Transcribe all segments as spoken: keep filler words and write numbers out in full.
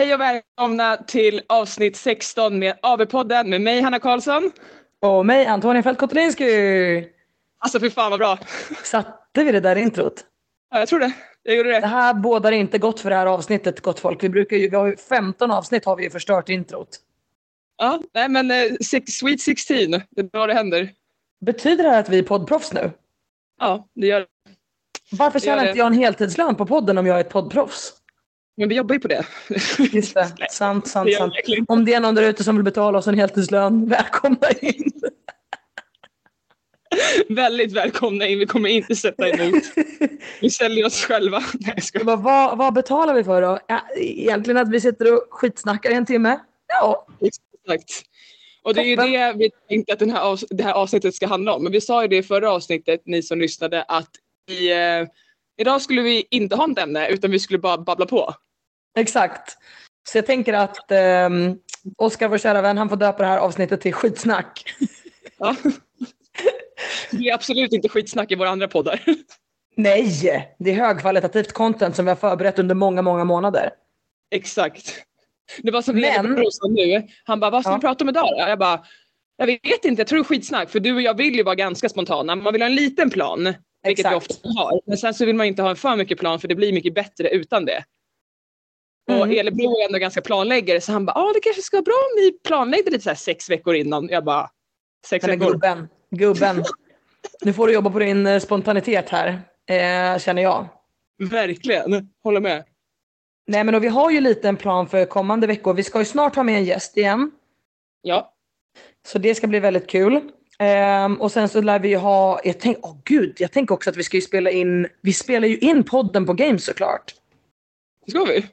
Hej och välkomna till avsnitt sexton med A B-podden med mig Hanna Karlsson. Och mig Antonia Fält-Kotlinski. Alltså för fan vad bra. Satte vi det där introt? Ja, jag tror det. Jag gjorde det. Det här bådar inte gott för det här avsnittet, gott folk. Vi brukar ju, vi har ju femton avsnitt har vi ju förstört introt. Ja, nej men eh, six, Sweet sexton, det är då det händer. Betyder det här att vi är poddproffs nu? Ja, det gör det. Varför tjänar inte jag en heltidslön på podden om jag är ett poddproffs? Men vi jobbar ju på det. Just det, sant, sant, sant. Om det är någon där ute som vill betala oss en heltidslön, välkomna in. Väldigt välkomna in, vi kommer inte sätta emot. Vi säljer oss själva. Nej, ska... bara, vad, vad betalar vi för då? Ja, egentligen att vi sitter och skitsnackar i en timme. Ja, exakt. Och det är ju det vi tänkte att den här avs- det här avsnittet ska handla om. Men vi sa ju det i förra avsnittet, ni som lyssnade, att vi, eh, idag skulle vi inte ha ett ämne utan vi skulle bara babbla på. Exakt. Så jag tänker att eh, Oskar, vår kära vän, han får döpa det här avsnittet till skitsnack. Ja. Det är absolut inte skitsnack i våra andra poddar. Nej, det är högkvalitativt content som vi har förberett under många, många månader. Exakt. Det var som Men... Rosa nu. Han bara, vad ska vi ja. prata om idag? Jag bara, jag vet inte, jag tror skitsnack. För du och jag vill ju vara ganska spontana. Man vill ha en liten plan, vilket Exakt. vi ofta har. Men sen så vill man inte ha en för mycket plan, för det blir mycket bättre utan det. Mm. Och Elebro är ändå ganska planläggare. Så han bara, ah, det kanske ska vara bra om ni planlägger lite så här sex veckor innan. Jag bara, sex Men, veckor. Gubben, gubben. Nu får du jobba på din spontanitet här, eh, känner jag. Verkligen, håller med. Nej, men då, vi har ju lite en plan för kommande veckor. Vi ska ju snart ha med en gäst igen. Ja. Så det ska bli väldigt kul. Um, och sen så lär vi ju ha... Jag tänk, oh gud, jag tänker också att vi ska ju spela in... Vi spelar ju in podden på Games såklart. Ska vi?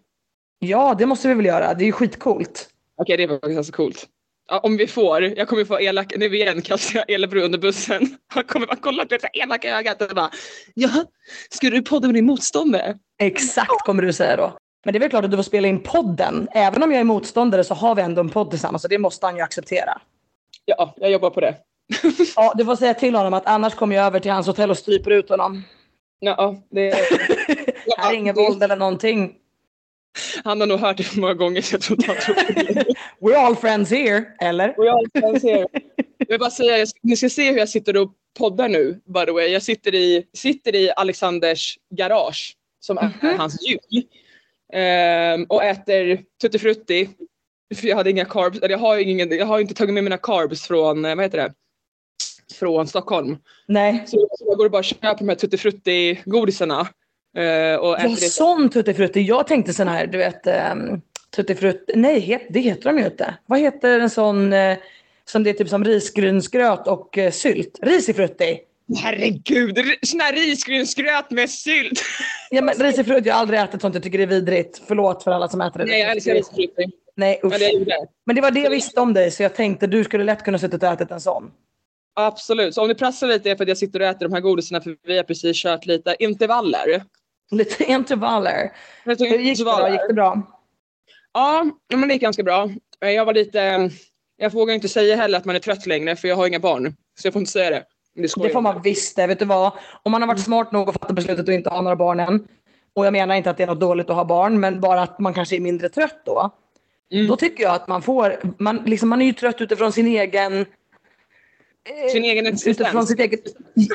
Ja, det måste vi väl göra. Det är ju skitcoolt. Okej, okay, det var faktiskt så coolt. Ja, om vi får. Jag kommer få elak... Nu igen kastar jag Elebro under bussen. Han kommer bara kolla på detta elaka ögat och bara... Ja, ska du podda med din motståndare? Exakt kommer du säga då. Men det är väl klart att du får spela in podden. Även om jag är motståndare så har vi ändå en podd tillsammans. Så det måste han ju acceptera. Ja, jag jobbar på det. Ja, du får säga till honom att annars kommer jag över till hans hotell och stryper ut honom. Ja, det är... Ja, här är ingen det... våld eller någonting. Han har nog hört det för många gånger så jag tror att han tror det. We're all friends here, eller? We're all friends here. Jag vill bara säga, jag ska, ni ska se hur jag sitter och poddar nu, by the way. Jag sitter i, sitter i Alexanders garage, som är mm-hmm. hans djur. Um, och äter tutti frutti. För jag hade inga carbs. Eller jag har ju ingen, jag har inte tagit med mina carbs från vad heter det? Från Stockholm. Nej. Så, så jag går och bara köper de här tutti frutti godisarna. Uh, och äter ja, det. Sån tutti frutti. Jag tänkte sån här, du vet, um, tutti frutti. Nej, het, det heter de ju inte. Vad heter en sån uh, som det är typ som risgrynsgröt och uh, sylt? Risifrutti. Herregud, sån här risgrynsgröt med sylt. Ja, men risifrutt, jag har aldrig ätit sånt, jag tycker det är vidrigt. Förlåt för alla som äter det. Nej, jag älskar risifrutt. Nej, usch. Men det, men det var det jag visste om dig, så jag tänkte du skulle lätt kunna sitta och äta en sån. Absolut, så om ni prassar lite är för att jag sitter och äter de här godisarna, för vi har precis kört lite intervaller. Lite intervaller. Gick det, gick det bra? Gick det bra? Ja, men det gick ganska bra. Jag var lite, jag vågar inte säga heller att man är trött längre, för jag har inga barn. Så jag får inte säga det. Det, det får man visst det, vet du vad? Om man har varit smart nog att fatta beslutet och inte ha några barn än, och jag menar inte att det är något dåligt att ha barn, men bara att man kanske är mindre trött då. Mm. Då tycker jag att man får, man, liksom, man är ju trött utifrån sin egen... Sin eh, egen existens. Sitt eget,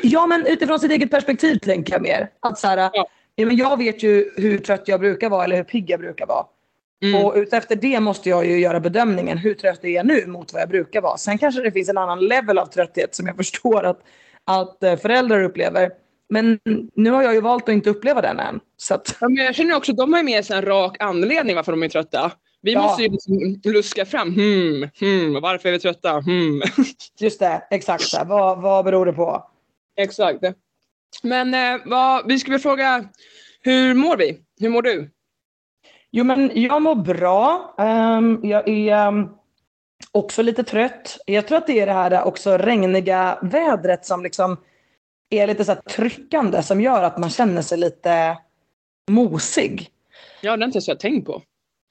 ja, men utifrån sitt eget perspektiv tänker jag mer. Att så här, ja. Ja, men jag vet ju hur trött jag brukar vara eller hur pigg jag brukar vara. Mm. Och utefter det måste jag ju göra bedömningen, hur trött är jag nu mot vad jag brukar vara. Sen kanske det finns en annan level av trötthet som jag förstår att, att föräldrar upplever. Men nu har jag ju valt att inte uppleva den än. Så att... ja, men jag känner också att de har med sig en rak anledning varför de är trötta. Vi ja. måste ju liksom luska fram, hmm, hmm, varför är vi trötta? Hmm. Just det, exakt. Vad, vad beror det på? Exakt. Men eh, vad, vi skulle fråga, hur mår vi? Hur mår du? Jo, men jag mår bra. Um, jag är um, också lite trött. Jag tror att det är det här också regniga vädret som liksom är lite så här tryckande som gör att man känner sig lite mosig. Ja, det är inte så jag tänkt på.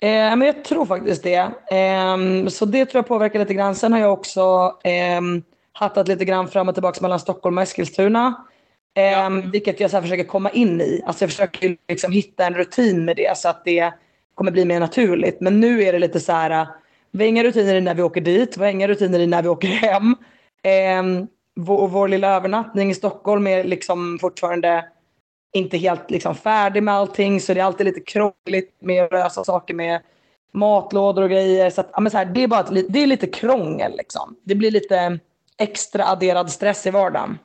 Eh, men jag tror faktiskt det. Eh, så det tror jag påverkar lite grann. Sen har jag också eh, hattat lite grann fram och tillbaka mellan Stockholm och Eskilstuna. Eh, ja. Vilket jag så här försöker komma in i. Alltså jag försöker liksom hitta en rutin med det så att det kommer bli mer naturligt. Men nu är det lite så här, vad är inga rutiner när vi åker dit? Vad är inga rutiner när vi åker hem? Eh, vår, vår lilla övernattning i Stockholm är liksom fortfarande inte helt liksom färdig med allting. Så det är alltid lite krångligt med att lösa saker med matlådor och grejer. Så att, ja, men så här, det är bara ett, det är lite krångel liksom. Det blir lite extra adderad stress i vardagen.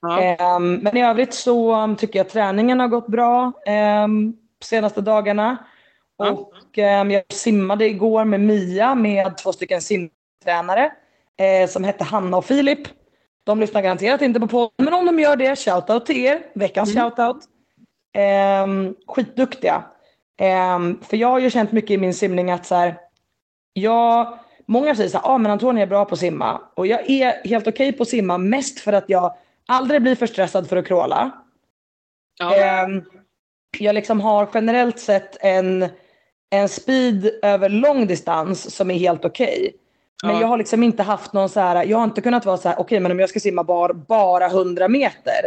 Ja. Um, men i övrigt så um, tycker jag träningen har gått bra um, senaste dagarna. Ja. Och um, jag simmade igår med Mia med två stycken simtränare eh, som hette Hanna och Filip. De lyssnar garanterat inte på podden, men om de gör det, shoutout till er. Veckans mm. shoutout. Um, skitduktiga. Um, för jag har ju känt mycket i min simning att så här, jag, många säger så här, ah, men Antonia är bra på att simma. Och jag är helt okej på att simma, mest för att jag aldrig blir för stressad för att crawla. Ja. Um, jag liksom har generellt sett en, en speed över lång distans som är helt okej. Ja. Men jag har liksom inte haft någon så här, jag har inte kunnat vara så här, okej okay, men om jag ska simma bar, bara hundra meter.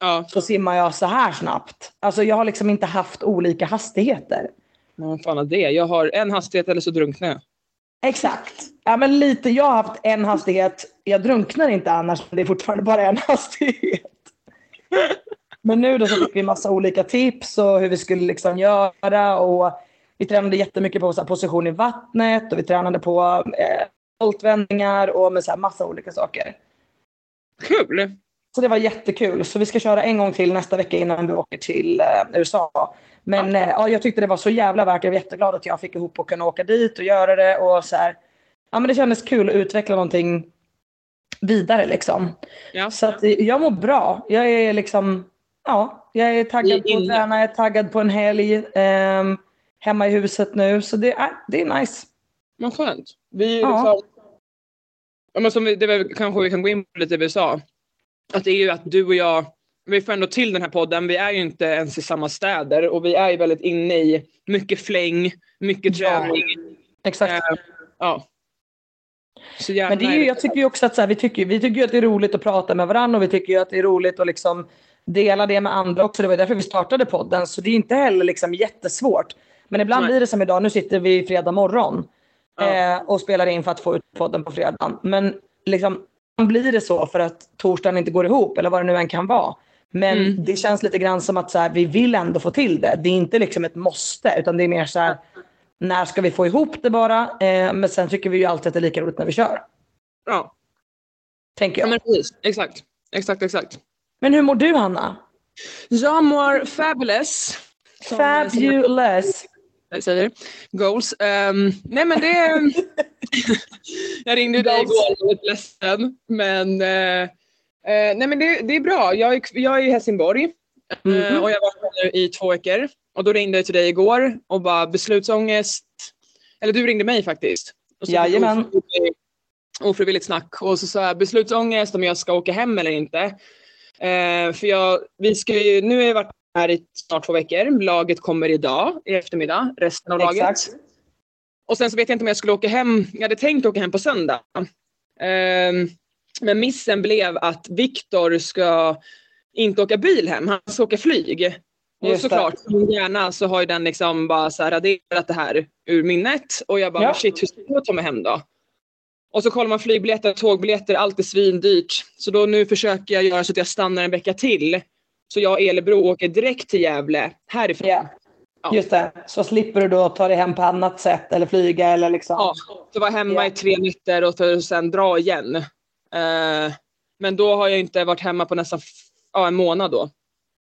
Ja. Så simmar jag så här snabbt. Alltså jag har liksom inte haft olika hastigheter. Men fan är det? Jag har en hastighet eller så drunknar jag. Exakt. Ja, men lite, jag har haft en hastighet. Jag drunknar inte annars, men det är fortfarande bara en hastighet. Men nu då så fick vi massa olika tips och hur vi skulle liksom göra. Och vi tränade jättemycket på så här, position i vattnet. Och vi tränade på eh, voltvändningar och med så här, massa olika saker. Kul! Så det var jättekul. Så vi ska köra en gång till nästa vecka innan vi åker till eh, U S A. Men ja. Eh, ja, jag tyckte det var så jävla värt. Jag var jätteglad att jag fick ihop och kunna åka dit och göra det. Och så här, ja, men det kändes kul att utveckla någonting vidare liksom. Ja. Så att jag mår bra. Jag är liksom, ja, jag är taggad på att träna. Jag är taggad på en helg eh, hemma i huset nu. Så det, eh, det är nice. Men skönt. Vi, ja. Ja, men som vi, det var, kanske vi kan gå in på lite i U S A. Att det är ju att du och jag, vi får ändå till den här podden, vi är ju inte ens i samma städer och vi är ju väldigt inne i mycket fläng, mycket träning. Ja, exakt. Äh, ja. Så men det är ju, jag tycker ju också att så här, vi tycker ju vi tycker ju att det är roligt att prata med varandra och vi tycker ju att det är roligt att liksom dela det med andra också. Det var därför vi startade podden, så det är inte heller liksom jättesvårt. Men ibland Nej. Blir det som idag, nu sitter vi fredag morgon ja. eh, och spelar in för att få ut podden på fredagen. Men liksom blir det så för att torsdagen inte går ihop eller vad det nu än kan vara. Men mm. det känns lite grann som att så här, vi vill ändå få till det. Det är inte liksom ett måste, utan det är mer så här, när ska vi få ihop det bara? Eh, men sen tycker vi ju alltid att det är lika roligt när vi kör. Ja. Tänker jag. Ja, men precis. Exakt. Exakt, exakt. Men hur mår du, Hanna? Jag mår fabulous. Fabulous. Jag säger goals. Um, nej men det är... jag ringde dig igår och var lite ledsen. Men, uh, uh, nej men det, det är bra. Jag är, jag är i Helsingborg mm. uh, och jag var här nu i två veckor. Och då ringde jag till dig igår och bara beslutsångest. Eller du ringde mig faktiskt. Och så Jajamän. Ofrivilligt, ofrivilligt snack. Och så sa jag beslutsångest om jag ska åka hem eller inte. Uh, för jag, vi ska ju, nu har jag varit här i snart två veckor. Laget kommer idag i eftermiddag. Resten av laget. Exakt. Och sen så vet jag inte om jag skulle åka hem. Jag hade tänkt åka hem på söndag. Um, men missen blev att Viktor ska inte åka bil hem. Han ska åka flyg. Och såklart, min hjärna så har ju den liksom bara så här raderat det här ur minnet. Och jag bara, ja. shit, hur ska jag ta mig hem då? Och så kollar man flygbiljetter, tågbiljetter, allt är svindyrt. Så då nu försöker jag göra så att jag stannar en vecka till. Så jag och Elebro åker direkt till Gävle härifrån. Yeah. Ja. Just det, så slipper du då ta dig hem på annat sätt eller flyga eller liksom. Ja, så var hemma yeah. i tre nätter och sen dra igen. Uh, men då har jag inte varit hemma på nästan f- ja, en månad då.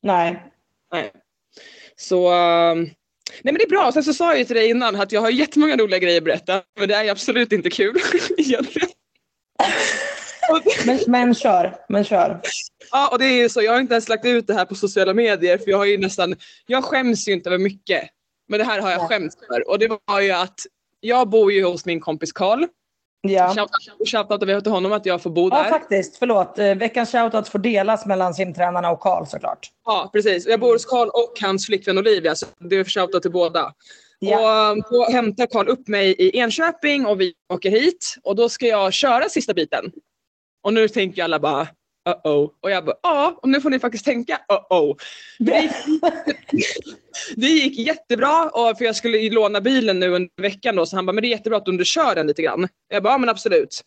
Nej. Nej. Så, uh, nej men det är bra. Sen så sa jag ju till dig innan att jag har jättemånga roliga grejer att berätta. Men det är absolut inte kul egentligen. Men, men kör, men kör. Ja, och det är ju så, jag har inte ens lagt ut det här på sociala medier. För jag har ju nästan, jag skäms ju inte över mycket. Men det här har jag ja. skämts för. Och det var ju att, jag bor ju hos min kompis Karl. Ja. Shoutout, shoutout och vi har till honom att jag får bo ja, där. Ja, faktiskt, förlåt. Veckans shoutout får delas mellan simtränarna och Karl såklart. Ja, precis. Jag bor hos Karl och hans flickvän Olivia. Så det är shoutout till båda. Ja. Och då hämtar Karl upp mig i Enköping och vi åker hit. Och då ska jag köra sista biten. Och nu tänker alla bara, uh-oh. Och jag bara, ja, nu får ni faktiskt tänka, uh-oh. Det, det gick jättebra, och för jag skulle låna bilen nu under veckan då, så han bara, men det är jättebra att du underkör den lite grann. Jag bara, ja, men absolut.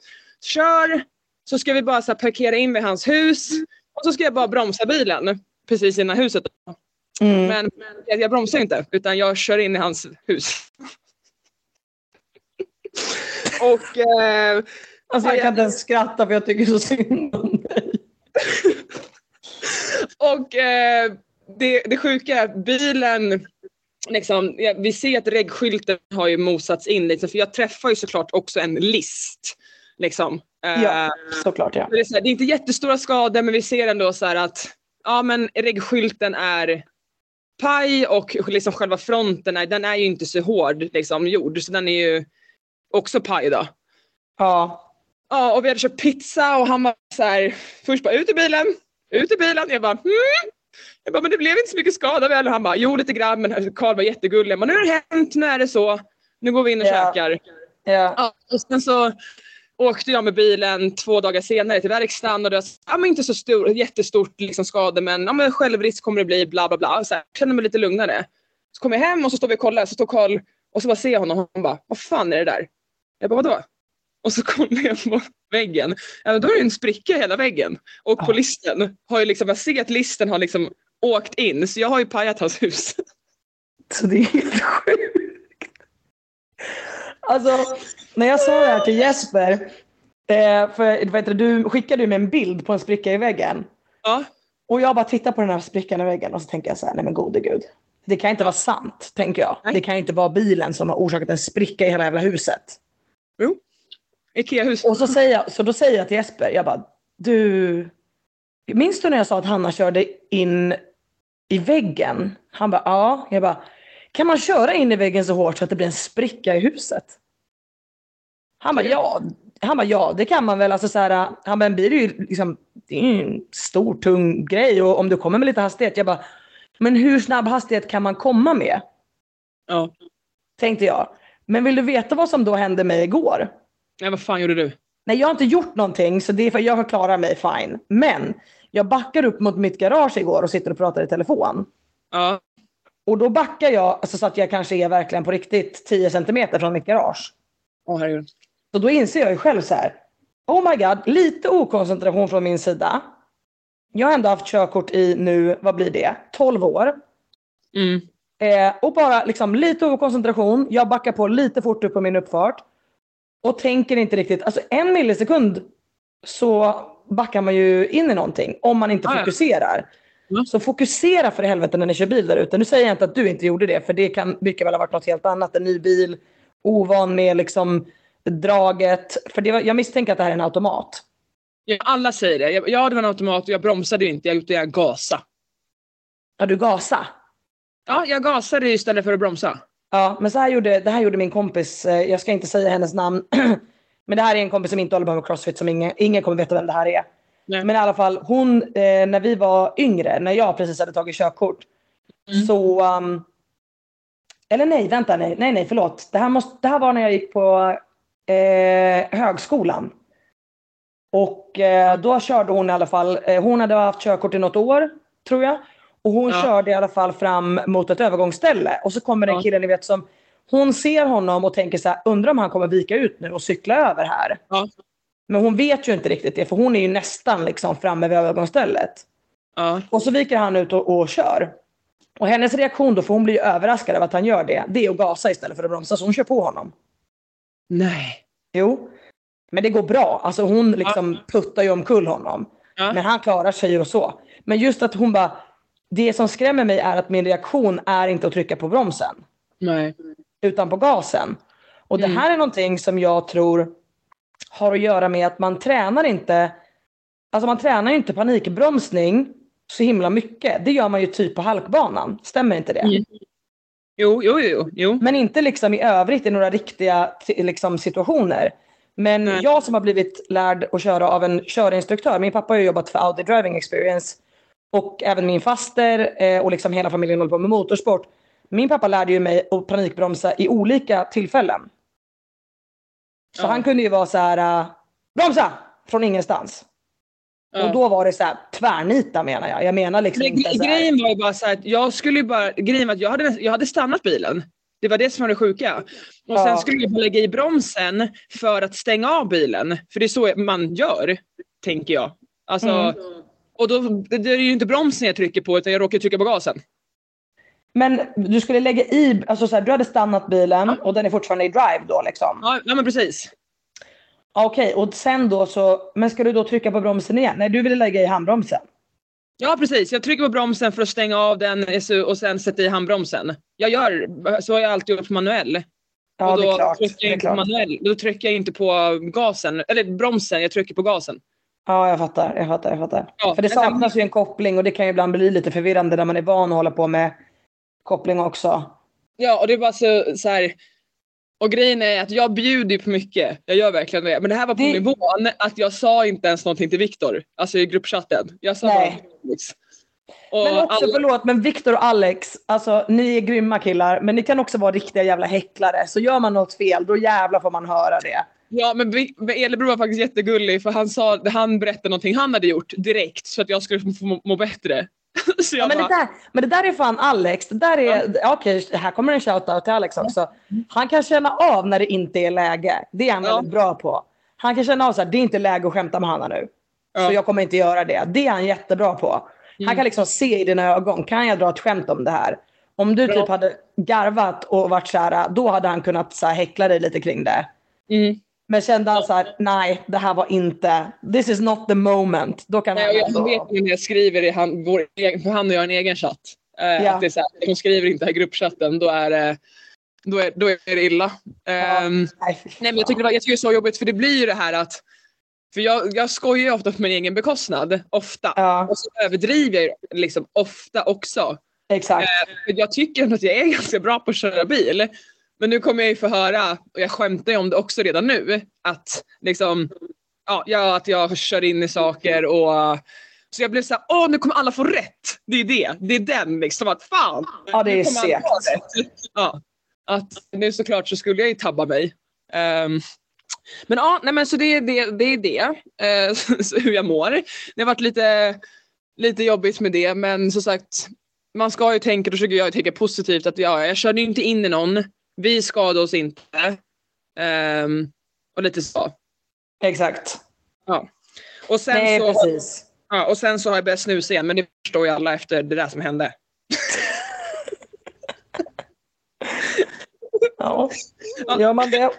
Kör, så ska vi bara så här parkera in vid hans hus, och så ska jag bara bromsa bilen precis innan huset. Mm. Men, men jag bromsar inte, utan jag kör in i hans hus. Och... Eh, alltså jag kan inte ens skratta, för jag tycker så synd om dig. Och eh, det, det sjuka, bilen, liksom, ja, vi ser att reggskylten har ju mosats in, liksom, för jag träffar ju såklart också en list. Liksom. Eh, ja, såklart, ja. Så det, är så här, det är inte jättestora skador, men vi ser ändå så här att ja, men reggskylten är paj, och liksom själva fronten är, den är ju inte så hård liksom, gjord, så den är ju också paj då. Ja. Ja, och vi hade köpt pizza, och han var så här, först bara ut i bilen, ut i bilen. Jag bara, hmm. Jag bara, men det blev inte så mycket skada väl? Och han bara, jo lite grann, men Karl var jättegullig. Men nu har det hänt, nu är det så. Nu går vi in och yeah. käkar. Yeah. Ja. Och sen så åkte jag med bilen två dagar senare till verkstaden, och det var ja, men inte så stor, jättestort liksom, skada, men, ja, men självrisk kommer det bli, bla bla bla. Så här, jag kände mig lite lugnare. Så kom jag hem, och så står vi och kollar, så står Karl, och så bara ser jag honom, och hon bara, vad fan är det där? Jag bara, vadå? Och så kom jag på väggen. Ja, då är det en spricka hela väggen. Och på listen har ju liksom, jag ser att listen har liksom åkt in. Så jag har ju pajat hans hus. Så det är helt sjukt. Alltså, när jag sa det här till Jesper. För vet du, du skickade ju mig en bild på en spricka i väggen. Ja. Och jag bara tittar på den här sprickan i väggen. Och så tänker jag så här, nej men gode gud. Det kan inte vara sant, tänker jag. Nej. Det kan inte vara bilen som har orsakat en spricka i hela jävla huset. Jo. Ikea-hus. Och så, säger jag, så då säger jag till Jesper, jag bara, du, minns du när jag sa att Hanna körde in i väggen? Han bara, ja. Jag bara, kan man köra in i väggen så hårt så att det blir en spricka i huset? Han bara, ja. Han bara, ja, det kan man väl. Alltså så här, han bara, en bil är ju liksom, det är ju en stor, tung grej. Och om du kommer med lite hastighet, jag bara, men hur snabb hastighet kan man komma med? Ja. Tänkte jag. Men vill du veta vad som då hände mig igår? Nej, vad fan gjorde du? Nej, jag har inte gjort någonting, så det är för att jag förklarar mig fine. Men jag backar upp mot mitt garage igår och sitter och pratar i telefon. Ja. Och då backar jag, alltså, så att jag kanske är verkligen på riktigt tio centimeter från mitt garage. Åh, oh, herregud. Så då inser jag ju själv så här, oh my god, lite okoncentration från min sida. Jag har ändå haft körkort i nu, vad blir det? tolv år. Mm. Eh, och bara liksom lite okoncentration. Jag backar på lite fort upp på min uppfart. Och tänker inte riktigt, alltså en millisekund så backar man ju in i någonting om man inte ah, fokuserar. Ja. Så fokusera för helvete när ni kör bil där ute. Nu säger jag inte att du inte gjorde det, för det kan mycket väl ha varit något helt annat. En ny bil, ovan med liksom draget. För det var, jag misstänker att det här är en automat. Ja, alla säger det. Jag, jag hade en automat och jag bromsade ju inte, jag gjorde jag gasa. Ja, du gasa? Ja, jag gasade istället för att bromsa. Ja, men så här gjorde, det här gjorde min kompis, jag ska inte säga hennes namn, men det här är en kompis som inte håller på med CrossFit, som ingen, ingen kommer veta vem det här är. Nej. Men i alla fall, hon, eh, när vi var yngre, när jag precis hade tagit körkort, mm. så, um, eller nej, vänta, nej, nej, nej förlåt, det här, måste, det här var när jag gick på eh, högskolan. Och eh, då körde hon i alla fall, eh, hon hade haft körkort i något år, tror jag. Och hon ja. körde i alla fall fram mot ett övergångsställe. Och så kommer den ja. killen, ni vet, som hon ser honom och tänker så här, undrar om han kommer vika ut nu och cykla över här. Ja. Men hon vet ju inte riktigt det, för hon är ju nästan liksom framme vid övergångsstället. Ja. Och så viker han ut och, och kör. Och hennes reaktion då, för hon blir ju överraskad av att han gör det, det är att gasa istället för att bromsa. Så hon kör på honom. Nej. Jo. Men det går bra. Alltså hon liksom ja. puttar ju omkull honom. Ja. Men han klarar sig och så. Men just att hon bara... Det som skrämmer mig är att min reaktion är inte att trycka på bromsen. Nej. Utan på gasen. Och mm. det här är någonting som jag tror har att göra med att man tränar inte, alltså man tränar ju inte panikbromsning så himla mycket. Det gör man ju typ på halkbanan. Stämmer inte det? Mm. Jo, jo, jo, jo. Men inte liksom i övrigt i några riktiga liksom, situationer. Men Nej. jag som har blivit lärd att köra av en körinstruktör, min pappa har ju jobbat för Audi Driving Experience. Och även min faster och liksom hela familjen håller på med motorsport. Min pappa lärde ju mig att panikbromsa i olika tillfällen. Så ja. han kunde ju vara så här, bromsa från ingenstans. Ja. Och då var det så här tvärnita menar jag. Jag menar liksom men, inte så här... Grejen var ju bara så här att jag skulle bara grejen var att jag hade jag hade stannat bilen. Det var det som var det sjuka. Och ja. sen skulle jag lägga i bromsen för att stänga av bilen, för det är så man gör, tänker jag. Alltså mm. och då det är ju inte bromsen jag trycker på, utan jag råkar trycka på gasen. Men du skulle lägga i, alltså så här, du hade stannat bilen ja. och den är fortfarande i drive då liksom. Ja, ja men precis. Okej, och sen då så... Men ska du då trycka på bromsen igen? Nej, du ville lägga i handbromsen. Ja, precis. Jag trycker på bromsen för att stänga av den och sen sätter i handbromsen. Jag gör... Så har jag alltid gjort på manuell. Ja, och då det är klart. Trycker jag inte på manuell, då trycker jag inte på gasen. Eller bromsen, jag trycker på gasen. Ja, jag fattar. Jag fattar, jag fattar. Ja, för det saknas ju en koppling och det kan ju ibland bli lite förvirrande när man är van att hålla på med koppling också. Ja, och det är bara så, så här... Och grejen är att jag bjuder på mycket. Jag gör verkligen det. Men det här var på det... nivån att jag sa inte ens någonting till Viktor. Alltså i gruppchatten. Jag sa nej. Bara... Men också, alla... förlåt, men Viktor och Alex, alltså ni är grymma killar. Men ni kan också vara riktiga jävla häcklare. Så gör man något fel, då jävla får man höra det. Ja, men Elebro var faktiskt jättegullig. För han, sa, han berättade någonting han hade gjort direkt. Så att jag skulle få må bättre. Så jag ja, men, bara... det där, men det där är fan Alex. Det där är, ja. Okej, här kommer en shoutout till Alex också. Han kan känna av när det inte är läge. Det är han ja. väldigt bra på. Han kan känna av så här, det är inte läge att skämta med Hanna nu ja. Så jag kommer inte göra det. Det är han jättebra på. mm. Han kan liksom se i dina ögon, kan jag dra ett skämt om det här? Om du bra. typ hade garvat och varit så här, då hade han kunnat så här, häckla dig lite kring det. mm. Men kände han så här, nej, det här var inte... This is not the moment. Då kan nej, han jag ändå... vet inte när jag skriver i han, vår egen... För han och jag har en egen chatt. Eh, ja. Att det är så här, hon skriver inte här i gruppchatten, då är det... Då är, då är det illa. Ja. Um, nej, nej, men jag tycker, det var, jag tycker det är så jobbigt. För det blir ju det här att... För jag, jag skojar ju ofta på min egen bekostnad. Ofta. Ja. Och så överdriver jag liksom ofta också. Exakt. Eh, för jag tycker att jag är ganska bra på att köra bil. Men nu kommer jag ju få höra, och jag skämtar ju om det också redan nu, att liksom, ja, att jag kör in i saker och så jag blev så här, åh nu kommer alla få rätt. Det är det, det är den liksom att fan. Ja, det är segt. Ja, att nu såklart så skulle jag ju tabba mig. Um, men ja, nej men så det är det, det är det. Uh, så, så hur jag mår. Det har varit lite, lite jobbigt med det, men som sagt, man ska ju tänka, då försöker jag ju tänka positivt att ja, jag körde ju inte in i någon. Vi skadade oss inte. Um, och lite så. Exakt. Ja. Och sen nej, så, precis. Ja, och sen så har jag börjat snusa igen. Men det förstår ju alla efter det där som hände. Ja. Gör man det?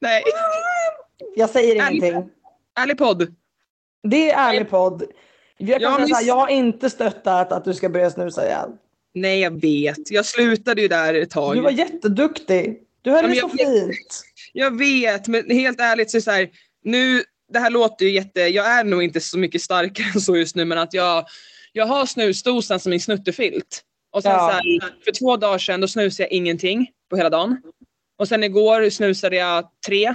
Nej. Jag säger ärlig, ingenting. Ärlig podd. Det är ärlig podd. Jag, jag, miss... jag har inte stöttat att du ska börja snusa igen. Nej, jag vet. Jag slutade ju där ett tag. Du var jätteduktig. Du höll ja, det så jag fint. Vet, jag vet, men helt ärligt så är det så här, nu, det här låter ju jätte... Jag är nog inte så mycket starkare än så just nu, men att jag, jag har snusdosan som min snuttefilt. Och sen ja. så här, för två dagar sedan, då snusade jag ingenting på hela dagen. Och sen igår snusade jag tre.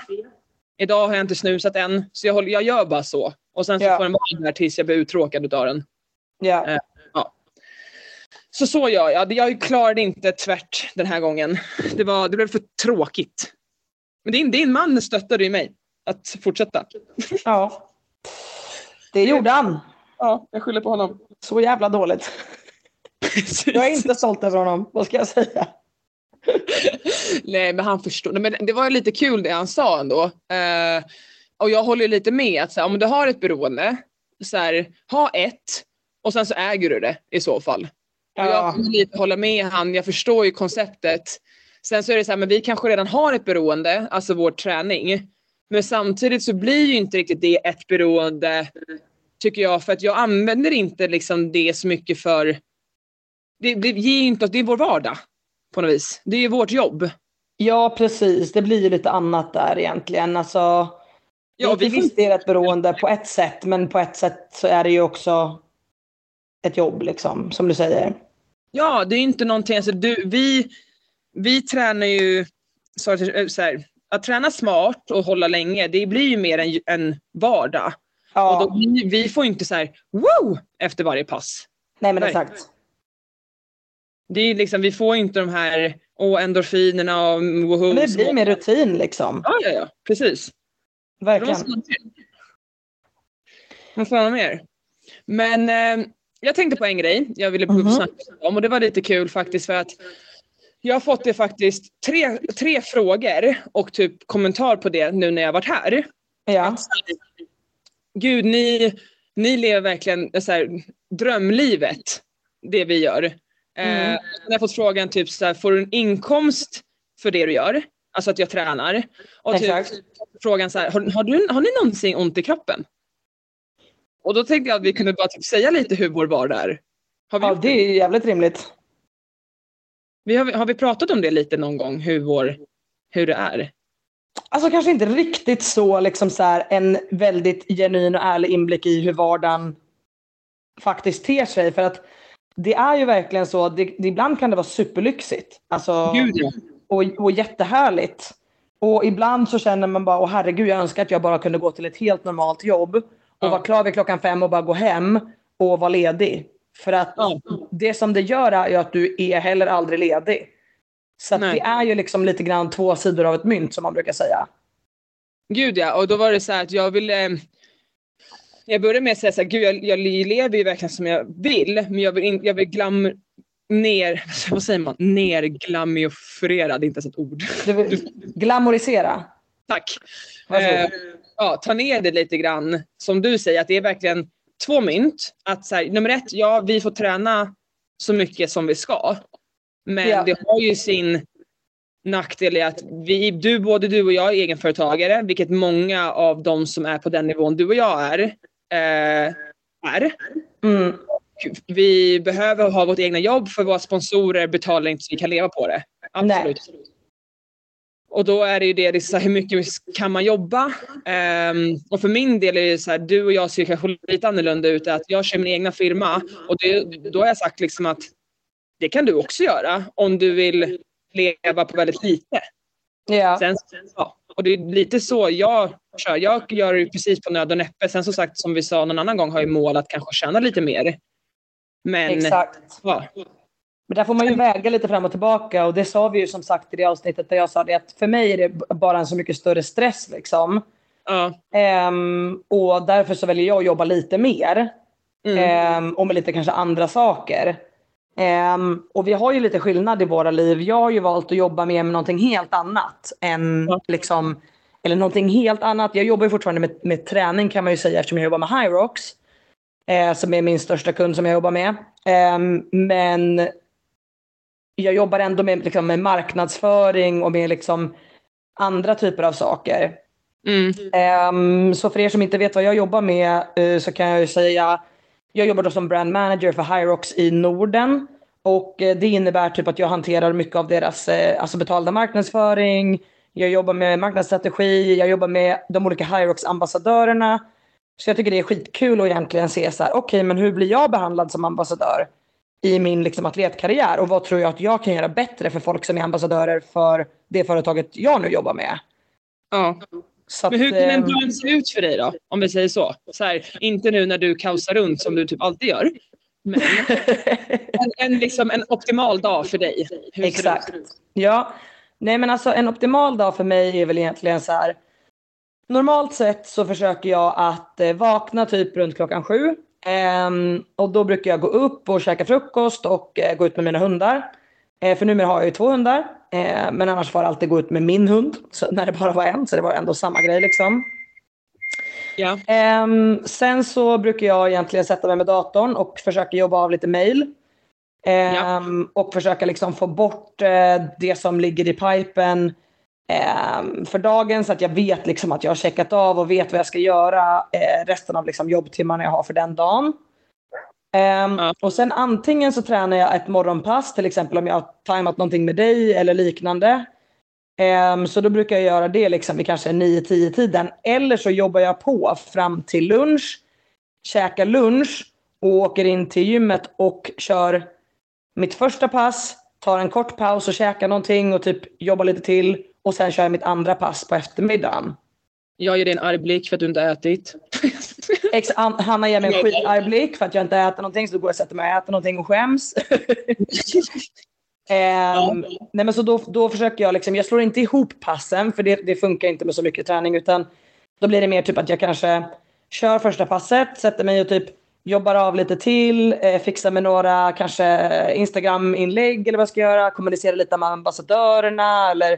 Idag har jag inte snusat än, så jag, håller, jag gör bara så. Och sen så ja. får den vara där tills jag blir uttråkad utav den. Ja. Eh. Så så gör jag. Jag klarade inte tvärt den här gången. Det, var, det blev för tråkigt. Men din, din man stöttade ju mig att fortsätta. Ja, det gjorde han. Ja, jag skyller på honom. Så jävla dåligt. Precis. Jag är inte stolt över honom, vad ska jag säga? Nej, men han förstod. Men det var lite kul det han sa ändå. Uh, och jag håller lite med att så här, om du har ett beroende, så här, ha ett och sen så äger du det i så fall. Ja. Jag kan lite hålla med han, jag förstår ju konceptet. Sen så är det så här, men vi kanske redan har ett beroende, alltså vår träning. Men samtidigt så blir ju inte riktigt det ett beroende, tycker jag. För att jag använder inte liksom det så mycket för... Det, det ger inte att det är vår vardag, på något vis. Det är ju vårt jobb. Ja, precis. Det blir ju lite annat där egentligen. Alltså, ja, vi visst är ett beroende på ett sätt, men på ett sätt så är det ju också... ett jobb liksom, som du säger. Ja, det är inte någonting, alltså, du, vi, vi tränar ju så här, att träna smart och hålla länge, det blir ju mer en, en vardag. Ja. Och då, vi, vi får inte så här, wow, efter varje pass. Nej, men exakt. Det är liksom, vi får inte de här och endorfinerna och woho. Men det blir mer rutin liksom. Ja, ja, ja, precis. Verkligen. Vad fan mer? Men eh, jag tänkte på en grej jag ville mm-hmm. snacka om, och det var lite kul faktiskt, för att jag har fått det faktiskt tre, tre frågor och typ kommentar på det nu när jag har varit här. Ja. Att, Gud, ni, ni lever verkligen så här, drömlivet, det vi gör. Mm. Eh, jag har fått frågan typ så här, får du en inkomst för det du gör? Alltså att jag tränar. Och typ, frågan så här, har, har, du, har ni någonsin ont i kroppen? Och då tänkte jag att vi kunde bara typ säga lite hur vår vardag är. Har vi ja, det är ju jävligt rimligt. Vi har, har vi pratat om det lite någon gång, hur, vår, hur det är? Alltså kanske inte riktigt så, liksom så här, en väldigt genuin och ärlig inblick i hur vardagen faktiskt ter sig. För att det är ju verkligen så, det, ibland kan det vara superlyxigt. Alltså, Gud, ja. och, och jättehärligt. Och ibland så känner man bara, åh herregud, jag önskar att jag bara kunde gå till ett helt normalt jobb. Och ja. vara klar vid klockan fem och bara gå hem och vara ledig. För att ja. det som det gör är ju att du är heller aldrig ledig. Så att det är ju liksom lite grann två sidor av ett mynt, som man brukar säga. Gud ja, och då var det så här att jag ville... Jag började med att säga så här, Gud, jag, jag lever ju verkligen som jag vill. Men jag vill, in, jag vill glam... Ner... Vad säger man? Nerglamifierad, det är inte ens ett ord. Du vill glamorisera. Tack. Eh, ja, ta ner det lite grann. Som du säger, att det är verkligen... Två mynt, att så här, nummer ett, ja, vi får träna så mycket som vi ska. Men ja. det har ju sin nackdel i att vi, du, både du och jag är egenföretagare, vilket många av de som är på den nivån du och jag är. Eh, är. Mm. Vi behöver ha vårt egna jobb, för våra sponsorer betalar inte så vi kan leva på det. Absolut. Nej. Och då är det ju det, det så här, hur mycket kan man jobba? Um, och för min del är det så här, du och jag ser kanske lite annorlunda ut. Att jag kör min egna firma, och det, då har jag sagt liksom att det kan du också göra om du vill leva på väldigt lite. Ja. Sen, ja. Och det är lite så jag kör. Jag gör det precis på nöd och näppe. Sen som sagt, som vi sa någon annan gång, har jag mål att kanske tjäna lite mer. Men, exakt. Ja. Men där får man ju väga lite fram och tillbaka, och det sa vi ju som sagt i det avsnittet där jag sa det, att för mig är det bara en så mycket större stress liksom. Ja. Um, och därför så väljer jag att jobba lite mer. Mm. Um, och med lite kanske andra saker. Um, och vi har ju lite skillnad i våra liv. Jag har ju valt att jobba mer med någonting helt annat än ja. liksom, eller någonting helt annat. Jag jobbar ju fortfarande med, med träning kan man ju säga, eftersom jag jobbar med Hyrox. Eh, som är min största kund som jag jobbar med. Um, men... Jag jobbar ändå med, liksom, med marknadsföring och med liksom, andra typer av saker. Mm. Um, så för er som inte vet vad jag jobbar med uh, så kan jag ju säga... Jag jobbar då som brand manager för Hyrox i Norden. Och uh, det innebär typ att jag hanterar mycket av deras uh, alltså betalda marknadsföring. Jag jobbar med marknadsstrategi. Jag jobbar med de olika Hyrox-ambassadörerna. Så jag tycker det är skitkul att egentligen se så här... Okej, okay, men hur blir jag behandlad som ambassadör i min liksom, atletkarriär, och vad tror jag att jag kan göra bättre för folk som är ambassadörer för det företaget jag nu jobbar med. Ja. Så men att, hur kan en dag se ut för dig då, om vi säger så? Så här, inte nu när du kaosar runt som du typ alltid gör, men en, en, liksom, en optimal dag för dig. Hur exakt. Ser det ut? Ja. Nej, men alltså en optimal dag för mig är väl egentligen så här, normalt sett så försöker jag att vakna typ runt klockan sju. Um, och då brukar jag gå upp och käka frukost och uh, gå ut med mina hundar. Uh, för numera har jag ju två hundar. Uh, men annars får jag alltid gå ut med min hund. Så när det bara var en, så det var ändå samma grej liksom. Ja. Um, sen så brukar jag egentligen sätta mig med datorn och försöka jobba av lite mail. Um, ja. Och försöka liksom få bort uh, det som ligger i pipen um, för dagen. Så att jag vet liksom att jag har checkat av och vet vad jag ska göra resten av liksom jobbtimmarna jag har för den dagen. Um, ja. Och sen antingen så tränar jag ett morgonpass, till exempel om jag har tajmat någonting med dig eller liknande. Um, så då brukar jag göra det liksom vid kanske nio tio-tiden. Eller så jobbar jag på fram till lunch, käkar lunch och åker in till gymmet och kör mitt första pass, tar en kort paus och käkar någonting och typ jobbar lite till. Och sen kör jag mitt andra pass på eftermiddagen. Jag ger dig en arg blick för att du inte ätit. Ex- Hanna ger mig en skitarg blick för att jag inte äter någonting. Så då går jag och sätter mig och äter någonting och skäms. um, ja. Nej men så då, då försöker jag liksom. Jag slår inte ihop passen för det, det funkar inte med så mycket träning. Utan då blir det mer typ att jag kanske kör första passet, sätter mig och typ jobbar av lite till, eh, fixar med några kanske Instagram-inlägg eller vad jag ska göra, kommunicera lite med ambassadörerna eller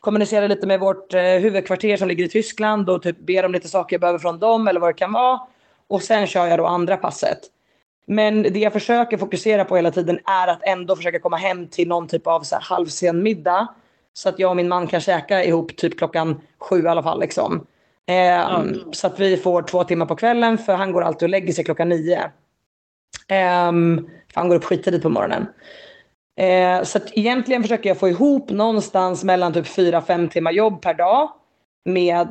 kommunicera lite med vårt eh, huvudkvarter som ligger i Tyskland och typ ber om lite saker jag behöver från dem eller vad det kan vara. Och sen kör jag då andra passet. Men det jag försöker fokusera på hela tiden är att ändå försöka komma hem till någon typ av så här halvsen middag. Så att jag och min man kan käka ihop typ klockan sju i alla fall. Liksom. Eh, mm. Så att vi får två timmar på kvällen, för han går alltid och lägger sig klockan nio. Eh, för han går upp skittidigt på morgonen. Eh, så att egentligen försöker jag få ihop någonstans mellan typ fyra, fem timmar jobb per dag med,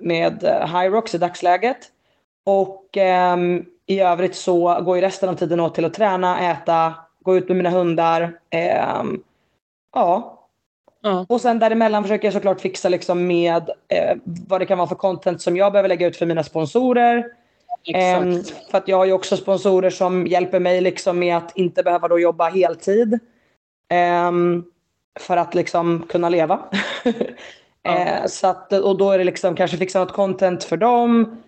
med Hyrox i dagsläget. Och eh, i övrigt så går ju resten av tiden åt till att träna, äta, gå ut med mina hundar. Eh, ja. Mm. Och sen däremellan försöker jag såklart fixa liksom med eh, vad det kan vara för content som jag behöver lägga ut för mina sponsorer. Eh, för att jag har ju också sponsorer som hjälper mig liksom med att inte behöva då jobba heltid. Eh, för att liksom kunna leva. eh, mm. så att, och då är det liksom kanske fixa något content för dem.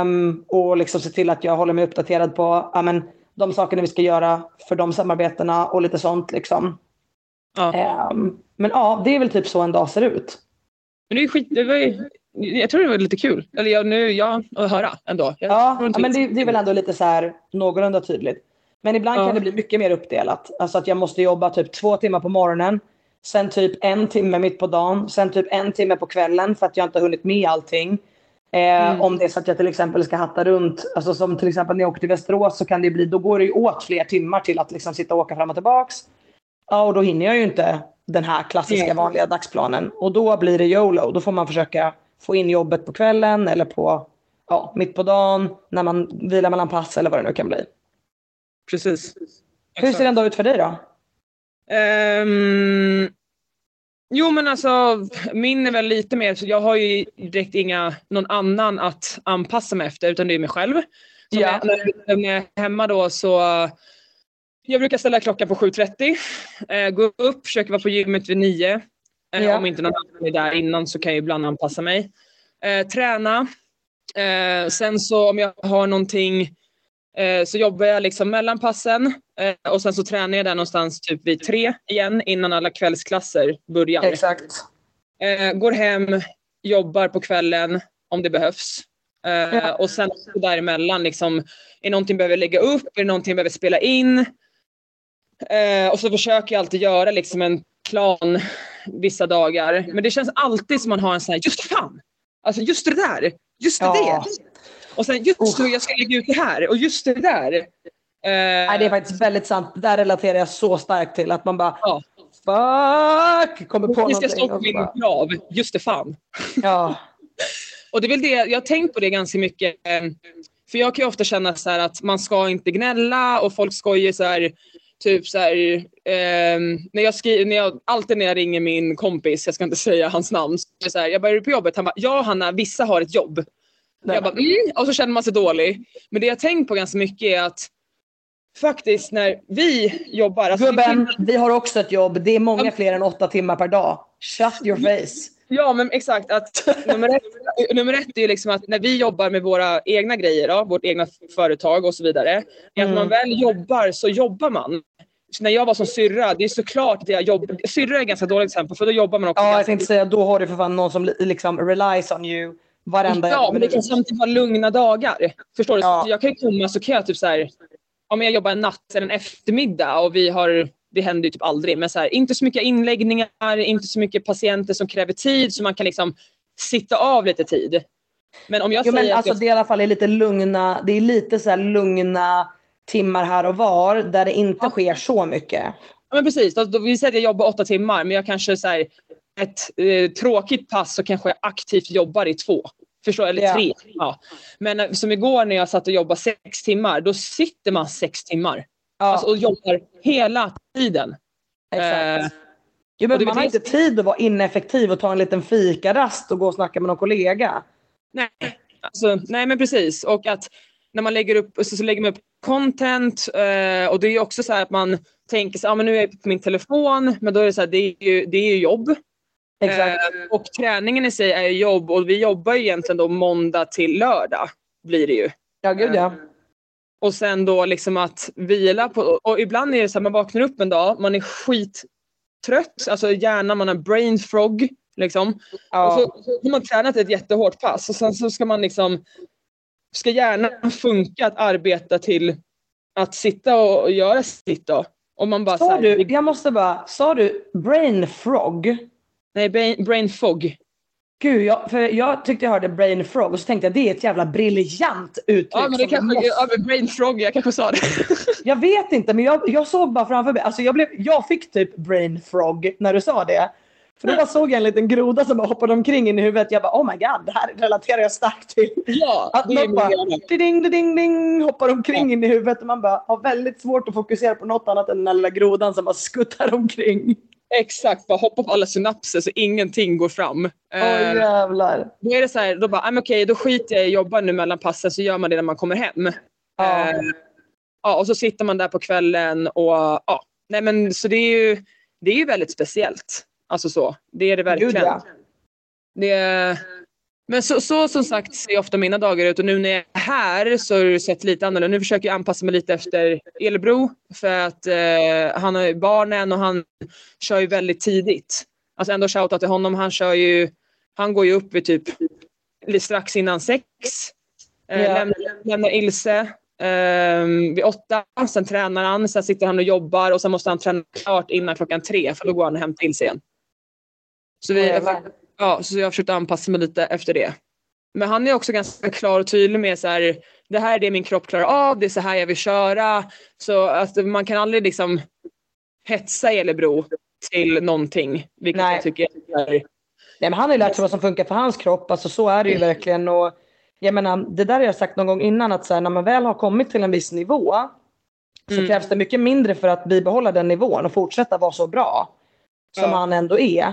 Um, och liksom se till att jag håller mig uppdaterad på amen, de sakerna vi ska göra för de samarbetena och lite sånt liksom. Ja. Um, men ja, det är väl typ så en dag ser ut. Men det är skit, det var ju, jag tror det var lite kul. Eller jag, nu, jag att höra ändå. Jag ja, ja, men det, det är väl ändå lite så här någorlunda tydligt. Men ibland ja. Kan det bli mycket mer uppdelat. Alltså att jag måste jobba typ två timmar på morgonen. Sen typ en timme mitt på dagen. Sen typ en timme på kvällen för att jag inte har hunnit med allting. Mm. Om det är så att jag till exempel ska hatta runt, alltså som till exempel när jag åker till Västerås, så kan det bli, då går det ju åt fler timmar till att liksom sitta och åka fram och tillbaks. Ja, och då hinner jag ju inte den här klassiska mm. vanliga dagsplanen. Och då blir det YOLO. Då får man försöka få in jobbet på kvällen eller på ja, mitt på dagen, när man vilar mellan pass eller vad det nu kan bli. Precis. Hur ser den dag ut för dig då? Um... Jo, men alltså min är väl lite mer, så jag har ju direkt inga någon annan att anpassa mig efter, utan det är mig själv. Så yeah. när, när jag är hemma då, så jag brukar ställa klockan på sju trettio, eh, gå upp, försöka vara på gymmet vid nio. Eh, yeah. Om inte någon annan är där innan så kan jag ibland anpassa mig. Eh, träna. Eh, sen så om jag har någonting eh, så jobbar jag liksom mellan passen. Och sen så tränar jag där någonstans typ vid tre igen innan alla kvällsklasser börjar. Exakt. Eh, går hem, jobbar på kvällen om det behövs. Eh, ja. Och sen så däremellan liksom, är någonting behöver lägga upp, är någonting behöver spela in. Eh, och så försöker jag alltid göra liksom en plan vissa dagar. Men det känns alltid som man har en sån här, just fan! Alltså just det där! Just det! Ja. Och sen just oh. så jag ska lägga ut det här och just det där. Uh, Nej, det är faktiskt väldigt sant. Där relaterar jag så starkt till att man bara ja. Fuck, kommer på någonting. Jag ska stå min krav, just det fan. Ja. Och det är väl det, jag har tänkt på det ganska mycket. För jag kan ju ofta känna så här att man ska inte gnälla och folk skojar så här, typ så här, eh, när jag skriver, när jag, alltid när jag ringer min kompis, jag ska inte säga hans namn, så, så här, jag börjar på jobbet, han bara, ja Hanna, vissa har ett jobb. Jag bara, mm. och så känner man sig dålig. Men det jag har tänkt på ganska mycket är att faktiskt när vi jobbar... Alltså Gubben, vi, vi har också ett jobb. Det är många ja, fler än åtta timmar per dag. Shut your face. Ja, men exakt. Att nummer, ett, nummer ett är ju liksom att när vi jobbar med våra egna grejer, då, vårt egna företag och så vidare. Mm. Att man väl jobbar så jobbar man. Så när jag var som syrra, det är såklart att jag jobbar... Syrra är ganska dåligt exempel, för då jobbar man också... Ja, jag tänkte säga, då har du för fan någon som liksom relies on you varenda... Ja, men det kan samtidigt vara lugna dagar. Förstår du? Ja. Jag kan ju komma så kan jag typ så här... Om jag jobbar en natt eller en eftermiddag och vi har, det händer ju typ aldrig, men så här, inte så mycket inläggningar, inte så mycket patienter som kräver tid, så man kan liksom sitta av lite tid. Men om jag jo, säger men att alltså jag... det i alla fall är lite lugna, det är lite så här lugna timmar här och var där det inte ja. Sker så mycket. Ja men precis, alltså, vi säger att jag jobbar åtta timmar, men jag kanske så här ett eh, tråkigt pass så kanske jag aktivt jobbar i två. Förstår, eller tre. Yeah. Ja. Men som igår när jag satt och jobbade sex timmar, då sitter man sex timmar. Yeah. Alltså, och jobbar hela tiden. Exakt. Eh, jo, men man betyder... har inte tid att vara ineffektiv och ta en liten fikarast och gå och snacka med någon kollega. Nej, alltså, nej men precis. Och att när man lägger upp, så, så lägger man upp content eh, och det är ju också så här att man tänker så, ah, men nu är jag på min telefon, men då är det så här, det är ju, det är ju jobb. Exakt. Och träningen i sig är jobb, och vi jobbar ju egentligen då måndag till lördag. blir det ju. Ja, gud ja. Och sen då liksom att vila på, och ibland är det så här, man vaknar upp en dag, man är skittrött, alltså hjärnan, man har brain frog liksom. Ja. Och så, så har man tränat ett jättehårt pass och sen så ska man liksom, ska hjärnan funka att arbeta till att sitta och, och göra sitt då. Och man bara, sa så här, du, jag måste bara, sa du brain frog? Nej, brain, brain fog. Gud, jag, för jag tyckte jag hörde brain frog och så tänkte jag, det är ett jävla briljant uttryck. Ja, men det kanske måste... över brain frog, jag kanske sa det. Jag vet inte, men jag, jag såg bara framför mig, alltså jag, blev, jag fick typ brain frog när du sa det. För då bara såg jag en liten groda som bara hoppade omkring in i huvudet. Jag bara, oh my god, det här relaterar jag starkt till. Ja, att man bara, ding, ding, ding, hoppar omkring ja. in i huvudet. Och man bara har väldigt svårt att fokusera på något annat än den här lilla grodan som bara skuttar omkring. Exakt, bara hoppa på alla synapser så ingenting går fram. Åh, oh, jävlar. Då är det så här, då bara, okej, okay, då skiter jag i att jobba nu mellan passen så gör man det när man kommer hem. Ja. Eh, ja, och så sitter man där på kvällen och ja. Nej, men så det är ju, det är ju väldigt speciellt. Alltså så, det är det verkligen. Gud, ja. Det är... Men så, så som sagt ser ofta mina dagar ut. Och nu när jag är här så har det sett lite annorlunda. Nu försöker jag anpassa mig lite efter Elebro. För att eh, han har ju barnen och han kör ju väldigt tidigt. Alltså ändå shoutout till honom. Han kör ju, han går ju upp vid typ strax innan sex. Eh, ja. lämnar, lämnar Ilse Um, vid åtta, sen tränar han, sen sitter han och jobbar och sen måste han träna klart innan klockan tre för då går han och hämtar Ilse igen. Så, vi, ja, ja, så jag har försökt anpassa mig lite efter det. Men han är också ganska klar och tydlig med så här, det här är det min kropp klarar av, det är så här jag vill köra. Så att man kan aldrig liksom hetsa Elebro till någonting, vilket Nej. jag tycker är... Nej, men han har ju lärt sig vad som funkar för hans kropp, alltså så är det ju verkligen. Och jag menar, det där har jag sagt någon gång innan att så här, när man väl har kommit till en viss nivå så mm. krävs det mycket mindre för att bibehålla den nivån och fortsätta vara så bra som ja. han ändå är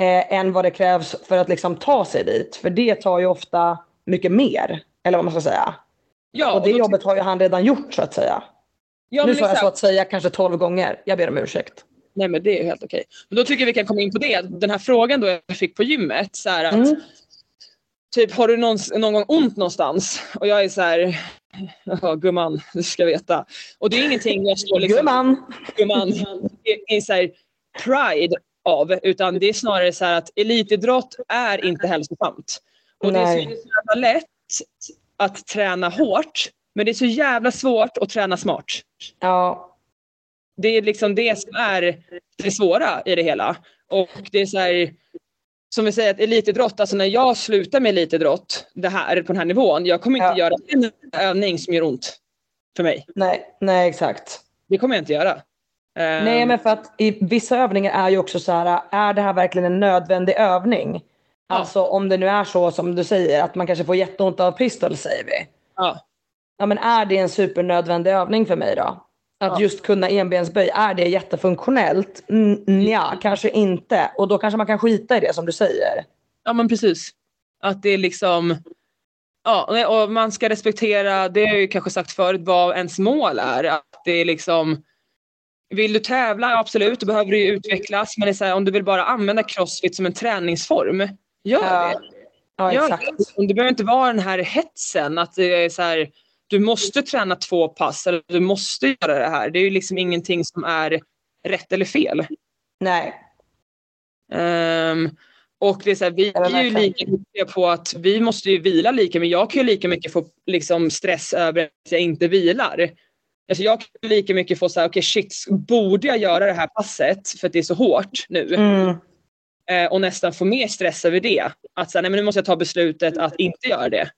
eh, än vad det krävs för att liksom ta sig dit, för det tar ju ofta mycket mer, eller vad man ska säga. Ja, och det och jobbet har ju han redan gjort så att säga. Ja, nu men får jag så att säga kanske tolv gånger, jag ber om ursäkt. Nej, men det är helt okej. Men då tycker jag vi kan komma in på det, den här frågan då jag fick på gymmet så här att mm. typ, har du någon, någon gång ont någonstans? Och jag är så här, ja gumman, du ska veta. Och det är ingenting jag står liksom, gumman, gumman är så här pride av, utan det är snarare så här att elitidrott är inte hälsosamt. Och Nej. det är så jävla lätt att träna hårt, men det är så jävla svårt att träna smart. Ja. Det är liksom det som är det svåra i det hela. Och det är så här... Som vi säger att elitidrott, alltså när jag slutar med elitidrott, det här, på den här nivån, jag kommer inte ja. göra en övning som gör ont för mig. Nej, nej exakt. Det kommer jag inte göra. Nej, men för att i vissa övningar är ju också så här, är det här verkligen en nödvändig övning? Ja. Alltså om det nu är så som du säger, att man kanske får jätteont av pistol, säger vi. Ja. Ja, men är det en supernödvändig övning för mig då? Att ja. just kunna enbensböj, är det jättefunktionellt? Mm, ja, kanske inte. Och då kanske man kan skita i det som du säger. Ja, men precis. Att det är liksom... Ja, och man ska respektera, det har jag ju kanske sagt förut, vad ens mål är. Att det är liksom... Vill du tävla, absolut, då behöver du ju utvecklas. Men det är så här, om du vill bara använda CrossFit som en träningsform, gör ja. det. Ja, gör exakt. Det. Du behöver inte vara den här hetsen, att det är så här... Du måste träna två pass eller du måste göra det här. Det är ju liksom ingenting som är rätt eller fel. Nej. Um, och det är så här, vi är ju lika mycket på att vi måste ju vila lika, men jag kan ju lika mycket få liksom stress över att jag inte vilar. Alltså jag kan ju lika mycket få så här, okej, okay, shit, borde jag göra det här passet för att det är så hårt nu? Mm. Uh, och nästan få mer stress över det. Att så här, nej, men nu måste jag ta beslutet att inte göra det.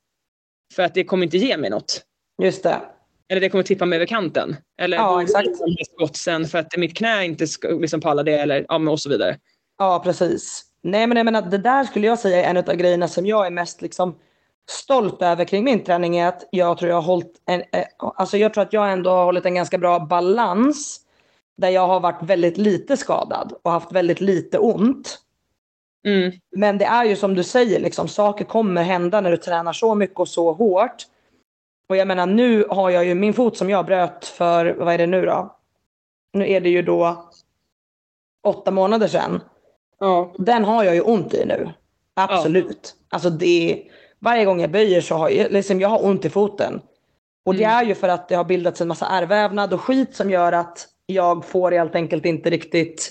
För att det kommer inte ge mig något. Just det. Eller det kommer tippa mig över kanten. Eller ja, exakt. Sen för att mitt knä inte ska, liksom pallar det. Eller, ja, och så vidare. Ja, precis. Nej, men jag menar, det där skulle jag säga är en av grejerna som jag är mest liksom stolt över kring min träning. Är att jag tror jag har hållit en, eh, alltså jag tror att jag ändå har hållit en ganska bra balans. Där jag har varit väldigt lite skadad. Och haft väldigt lite ont. Mm. Men det är ju som du säger liksom, saker kommer hända när du tränar så mycket och så hårt. Och jag menar, nu har jag ju min fot som jag bröt för, vad är det nu då? Nu är det ju då åtta månader sedan. Ja. Den har jag ju ont i nu. Absolut. Ja. Alltså det, varje gång jag böjer så har jag, liksom, jag har ont i foten. Och det är ju för att det har bildats en massa ärrvävnad och skit som gör att jag får helt enkelt inte riktigt...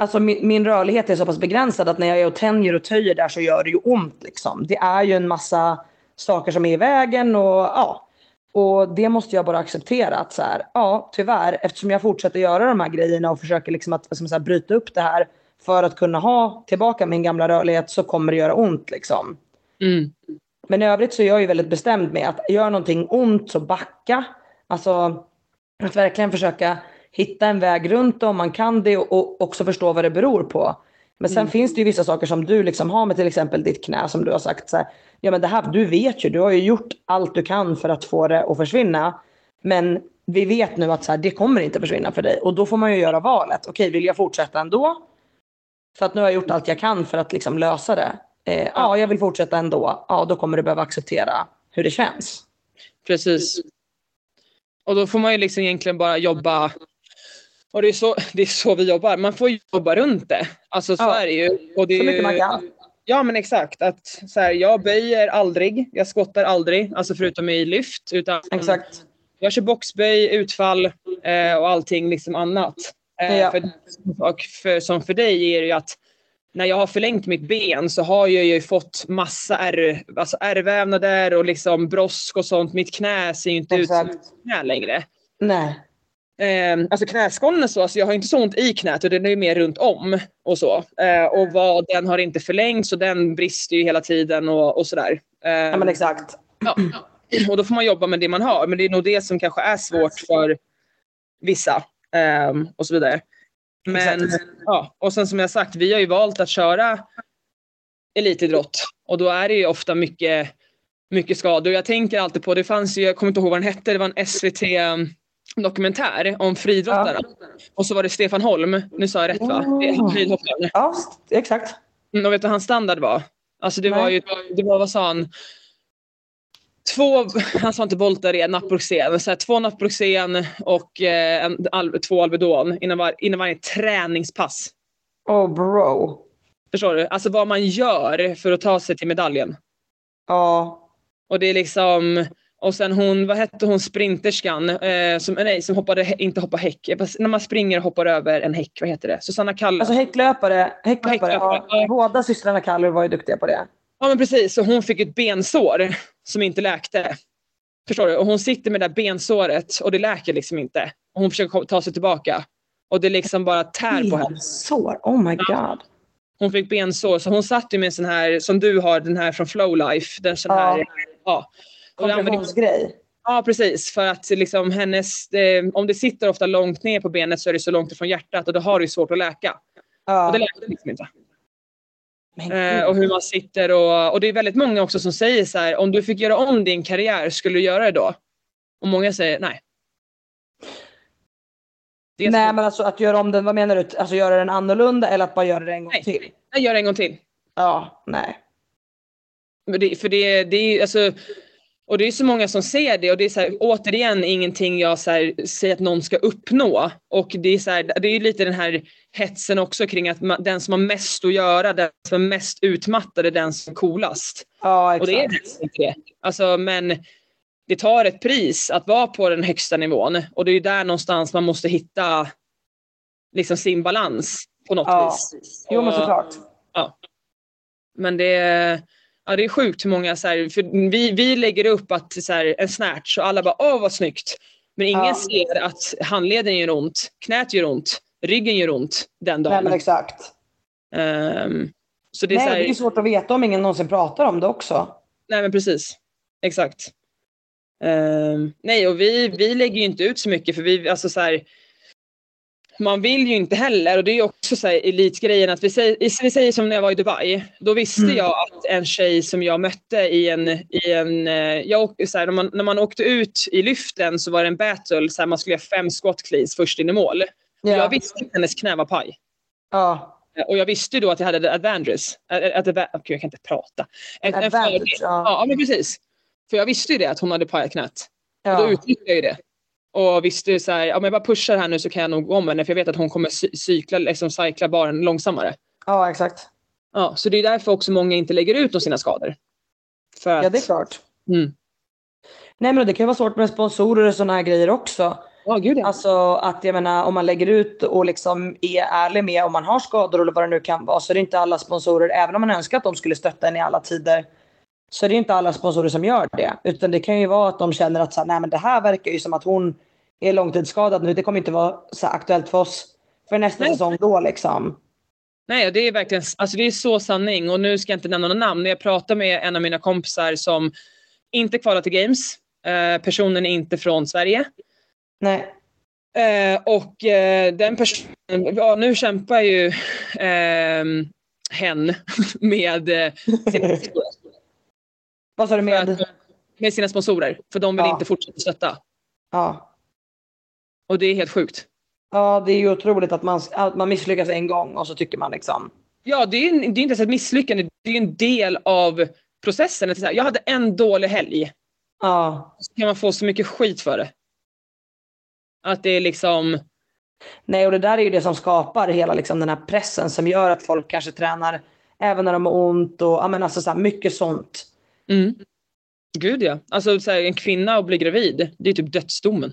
Alltså min, min rörlighet är så pass begränsad att när jag är och tänjer och töjer där så gör det ju ont. Liksom. Det är ju en massa saker som är i vägen och ja... Och det måste jag bara acceptera att så här, ja tyvärr, eftersom jag fortsätter göra de här grejerna och försöker liksom att som så här, bryta upp det här för att kunna ha tillbaka min gamla rörlighet, så kommer det göra ont liksom. Mm. Men i övrigt så är jag ju väldigt bestämd med att göra någonting ont så backa. Alltså att verkligen försöka hitta en väg runt om man kan det och också förstå vad det beror på. Men sen mm. finns det ju vissa saker som du liksom har med till exempel ditt knä som du har sagt så här, ja men det här, du vet ju, du har ju gjort allt du kan för att få det att försvinna. Men vi vet nu att så här, det kommer inte försvinna för dig. Och då får man ju göra valet. Okej, vill jag fortsätta ändå? För att nu har jag gjort allt jag kan för att liksom lösa det. Eh, ja, jag vill fortsätta ändå. Ja, då kommer du behöva acceptera hur det känns. Precis. Och då får man ju liksom egentligen bara jobba... Och det är, så, det är så vi jobbar. Man får jobba runt det. Alltså så ja. Är det ju. Och det är så mycket ju, man kan. Ja men exakt. Att, så här, jag böjer aldrig. Jag skottar aldrig. Alltså förutom i lyft. Utan, exakt. Jag kör boxböj, utfall eh, och allting liksom annat. Eh, ja. för, och för, som för dig är det ju att när jag har förlängt mitt ben så har jag ju fått massa ärr, alltså ärrvävnader och liksom brosk och sånt. Mitt knä ser ju inte exakt. Ut som mitt knä längre. Nej. Eh, alltså knäskålen så, alltså jag har inte så ont i knät och den är ju mer runt om och så. Eh, och vad, den har inte förlängt så den brister ju hela tiden och, och sådär. Eh, ja men exakt. Ja, och då får man jobba med det man har. Men det är nog det som kanske är svårt för vissa eh, och så vidare. Men exakt. Ja, och sen som jag sagt, vi har ju valt att köra elitidrott. Och då är det ju ofta mycket, mycket skador. Jag tänker alltid på, det fanns ju, jag kommer inte ihåg vad den hette, det var en S V T... dokumentär om friidrottare. Ja. Och så var det Stefan Holm. Nu sa jag rätt va? Oh. Friidrottare. Ja, exakt. Mm, och vet du hans standard var? Alltså det Nej. var ju, det var vad sa han? Två, han sa inte boltar i en naproxen. Så här, två naproxen och eh, en, al, två Alvedon innan, var, innan varje träningspass. Oh bro. Förstår du? Alltså vad man gör för att ta sig till medaljen. Ja. Oh. Och det är liksom... Och sen hon, vad hette hon, sprinterskan eh, som, nej, som hoppade, inte hoppa häck. När man springer och hoppar över en häck, vad heter det? Susanna Kalle. Alltså häcklöpare, häcklöpare. häcklöpare. Ja, båda systrarna Kalle var ju duktiga på det. Ja men precis, så hon fick ett bensår som inte läkte. Förstår du? Och hon sitter med det där bensåret och det läker liksom inte. Och hon försöker ta sig tillbaka. Och det liksom bara tär på henne. Bensår, oh my god. Hon fick bensår, så hon satt ju med en sån här, som du har, den här från Flowlife. Den sån här, ja. ja. Kompressionsgrej. Ja, precis. För att liksom hennes, eh, om det sitter ofta långt ner på benet så är det så långt ifrån hjärtat och då har det ju svårt att läka. Ja. Och det läker liksom inte. Eh, och hur man sitter och, och det är väldigt många också som säger så här, om du fick göra om din karriär, skulle du göra det då? Och många säger nej. Nej, så... men alltså att göra om den, vad menar du? Alltså göra den annorlunda eller att bara göra det en gång nej. till? Nej, gör det en gång till. Ja, nej. Men det, för det, det är ju, alltså... Och det är så många som ser det och det är så här, återigen ingenting jag så här, säger att någon ska uppnå. Och det är, så här, det är ju lite den här hetsen också kring att man, den som har mest att göra, den som är mest utmattad är den som är coolast. Ja, exakt. Och det är det inte. Alltså, men det tar ett pris att vara på den högsta nivån. Och det är ju där någonstans man måste hitta liksom, sin balans på något ja. vis. Jo, men såklart. Ja. Men det... Ja, det är sjukt hur många så här, för vi, vi lägger upp att så här, en snatch och alla bara, åh vad snyggt. Men ingen ja. ser att handleden gör ont, knät gör ont, ryggen gör ont den dagen. Nej, men exakt. Um, så det är, nej, så här, det är svårt att veta om ingen någonsin pratar om det också. Nej, men precis. Exakt. Um, nej, och vi, vi lägger ju inte ut så mycket för vi, alltså så här... Man vill ju inte heller, och det är ju också så här elitgrejen att vi säger, vi säger som när jag var i Dubai, då visste mm. jag att en tjej som jag mötte i en, i en jag, så här, när, man, när man åkte ut i lyften så var det en battle, så här, man skulle göra fem squat cleans först in i mål. Ja. Jag visste att hennes knä var paj. Ja. Och jag visste då att jag hade advantages. Att, att, okay, jag kan inte prata. Ett, advantage, för, ja. ja. men precis. För jag visste ju det, att hon hade pajat knät. Ja. Och då utnyttjade jag ju det. Och visste så här, ja, men jag bara pushar här nu så kan jag nog gå om henne. För jag vet att hon kommer cykla, liksom cykla bara långsammare. Ja, exakt. Ja, så det är därför också många inte lägger ut om sina skador. För att... Ja, det är klart. Mm. Nej, men det kan ju vara svårt med sponsorer och sådana här grejer också. Oh, gud, ja. Alltså att jag menar, om man lägger ut och liksom är ärlig med om man har skador eller vad det nu kan vara, så är det inte alla sponsorer, även om man önskar att de skulle stötta en i alla tider, så är det inte alla sponsorer som gör det. Utan det kan ju vara att de känner att så här, nej, men det här verkar ju som att hon är långtidsskadad nu, det kommer inte vara så aktuellt för oss för nästa nej. säsong då liksom. Nej, det är verkligen, alltså det är så sanning. Och nu ska jag inte nämna några namn. Jag pratar med en av mina kompisar som inte kvalar till Games. Eh, personen är inte från Sverige. Nej. Eh, och eh, den personen, ja, nu kämpar ju eh, hen med eh, sina sponsorer. Vad sa du med? Att, med sina sponsorer. För de vill ja. inte fortsätta stötta. Ja. Och det är helt sjukt. Ja, det är ju otroligt att man, att man misslyckas en gång och så tycker man liksom... Ja, det är, en, det är inte så ett misslyckande. Det är en del av processen. Att så här, jag hade en dålig helg. Ja. Så kan man få så mycket skit för det. Att det är liksom... Nej, och det där är ju det som skapar hela liksom, den här pressen som gör att folk kanske tränar även när de har ont och ja, men alltså, så här, mycket sånt. Mm. Gud, ja. Alltså så här, en kvinna och bli gravid, det är typ dödsdomen.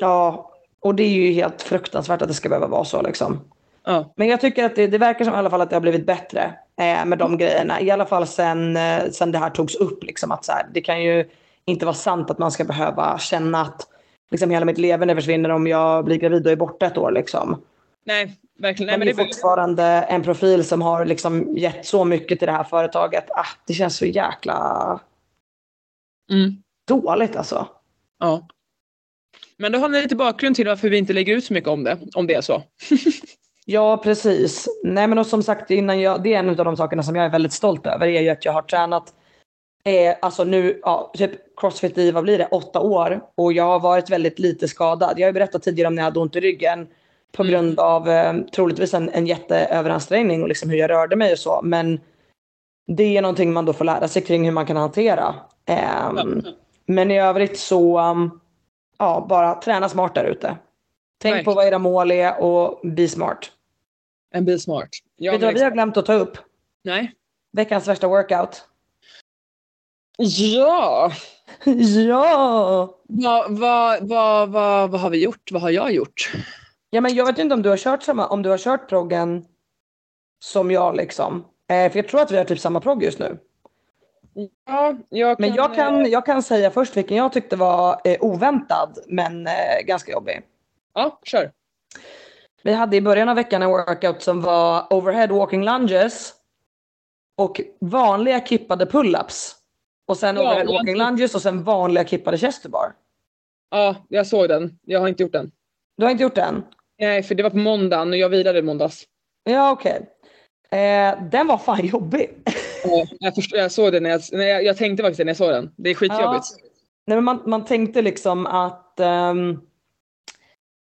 Ja, och det är ju helt fruktansvärt att det ska behöva vara så liksom. Ja. Men jag tycker att det, det verkar som i alla fall att det har blivit bättre eh, med de grejerna. I alla fall sen, eh, sen det här togs upp liksom. Att så här, det kan ju inte vara sant att man ska behöva känna att liksom, hela mitt leverne försvinner om jag blir gravid och är borta ett år liksom. Nej, verkligen. Nej, men det är fortfarande en profil som har liksom gett så mycket till det här företaget. Ah, det känns så jäkla mm. dåligt alltså. Ja. Men då har ni lite bakgrund till varför vi inte lägger ut så mycket om det, om det är så. Ja, precis. Nej, men och som sagt innan jag, det är en av de sakerna som jag är väldigt stolt över, är ju att jag har tränat eh, alltså nu, ja, typ CrossFit i, vad blir det, åtta år, och jag har varit väldigt lite skadad. Jag har ju berättat tidigare om när jag hade ont i ryggen på mm. grund av eh, troligtvis en, en jätteöveransträngning och liksom hur jag rörde mig och så, men det är någonting man då får lära sig kring hur man kan hantera. Eh, mm. Men i övrigt så um, ja, bara träna smart där ute. Tänk Verkligen. på vad era mål är och be smart. And be smart. Jag Vet du vad vi har glömt att ta upp? Nej. Veckans värsta workout. Ja. ja. Ja. Vad vad vad vad har vi gjort? Vad har jag gjort? Ja, men jag vet inte om du har kört samma, om du har kört proggen som jag liksom. Eh, för jag tror att vi har typ samma progg just nu. Ja, jag kan... Men jag kan, jag kan säga först vilken jag tyckte var eh, oväntad men eh, ganska jobbig. Ja, kör. Vi hade i början av veckan en workout som var overhead walking lunges och vanliga kippade pull-ups. Och sen ja, overhead jag... walking lunges och sen vanliga kippade chest-to-bar. Ja, jag såg den. Jag har inte gjort den. Du har inte gjort den? Nej, för det var på måndagen och jag vilade i måndags. Ja, okej. Okay. Eh, den var fan jobbig. Jag, förstår, jag såg det när jag, när jag, jag tänkte faktiskt när jag såg den. Det är skitjobbigt. Ja. Nej, men man, man tänkte liksom att um,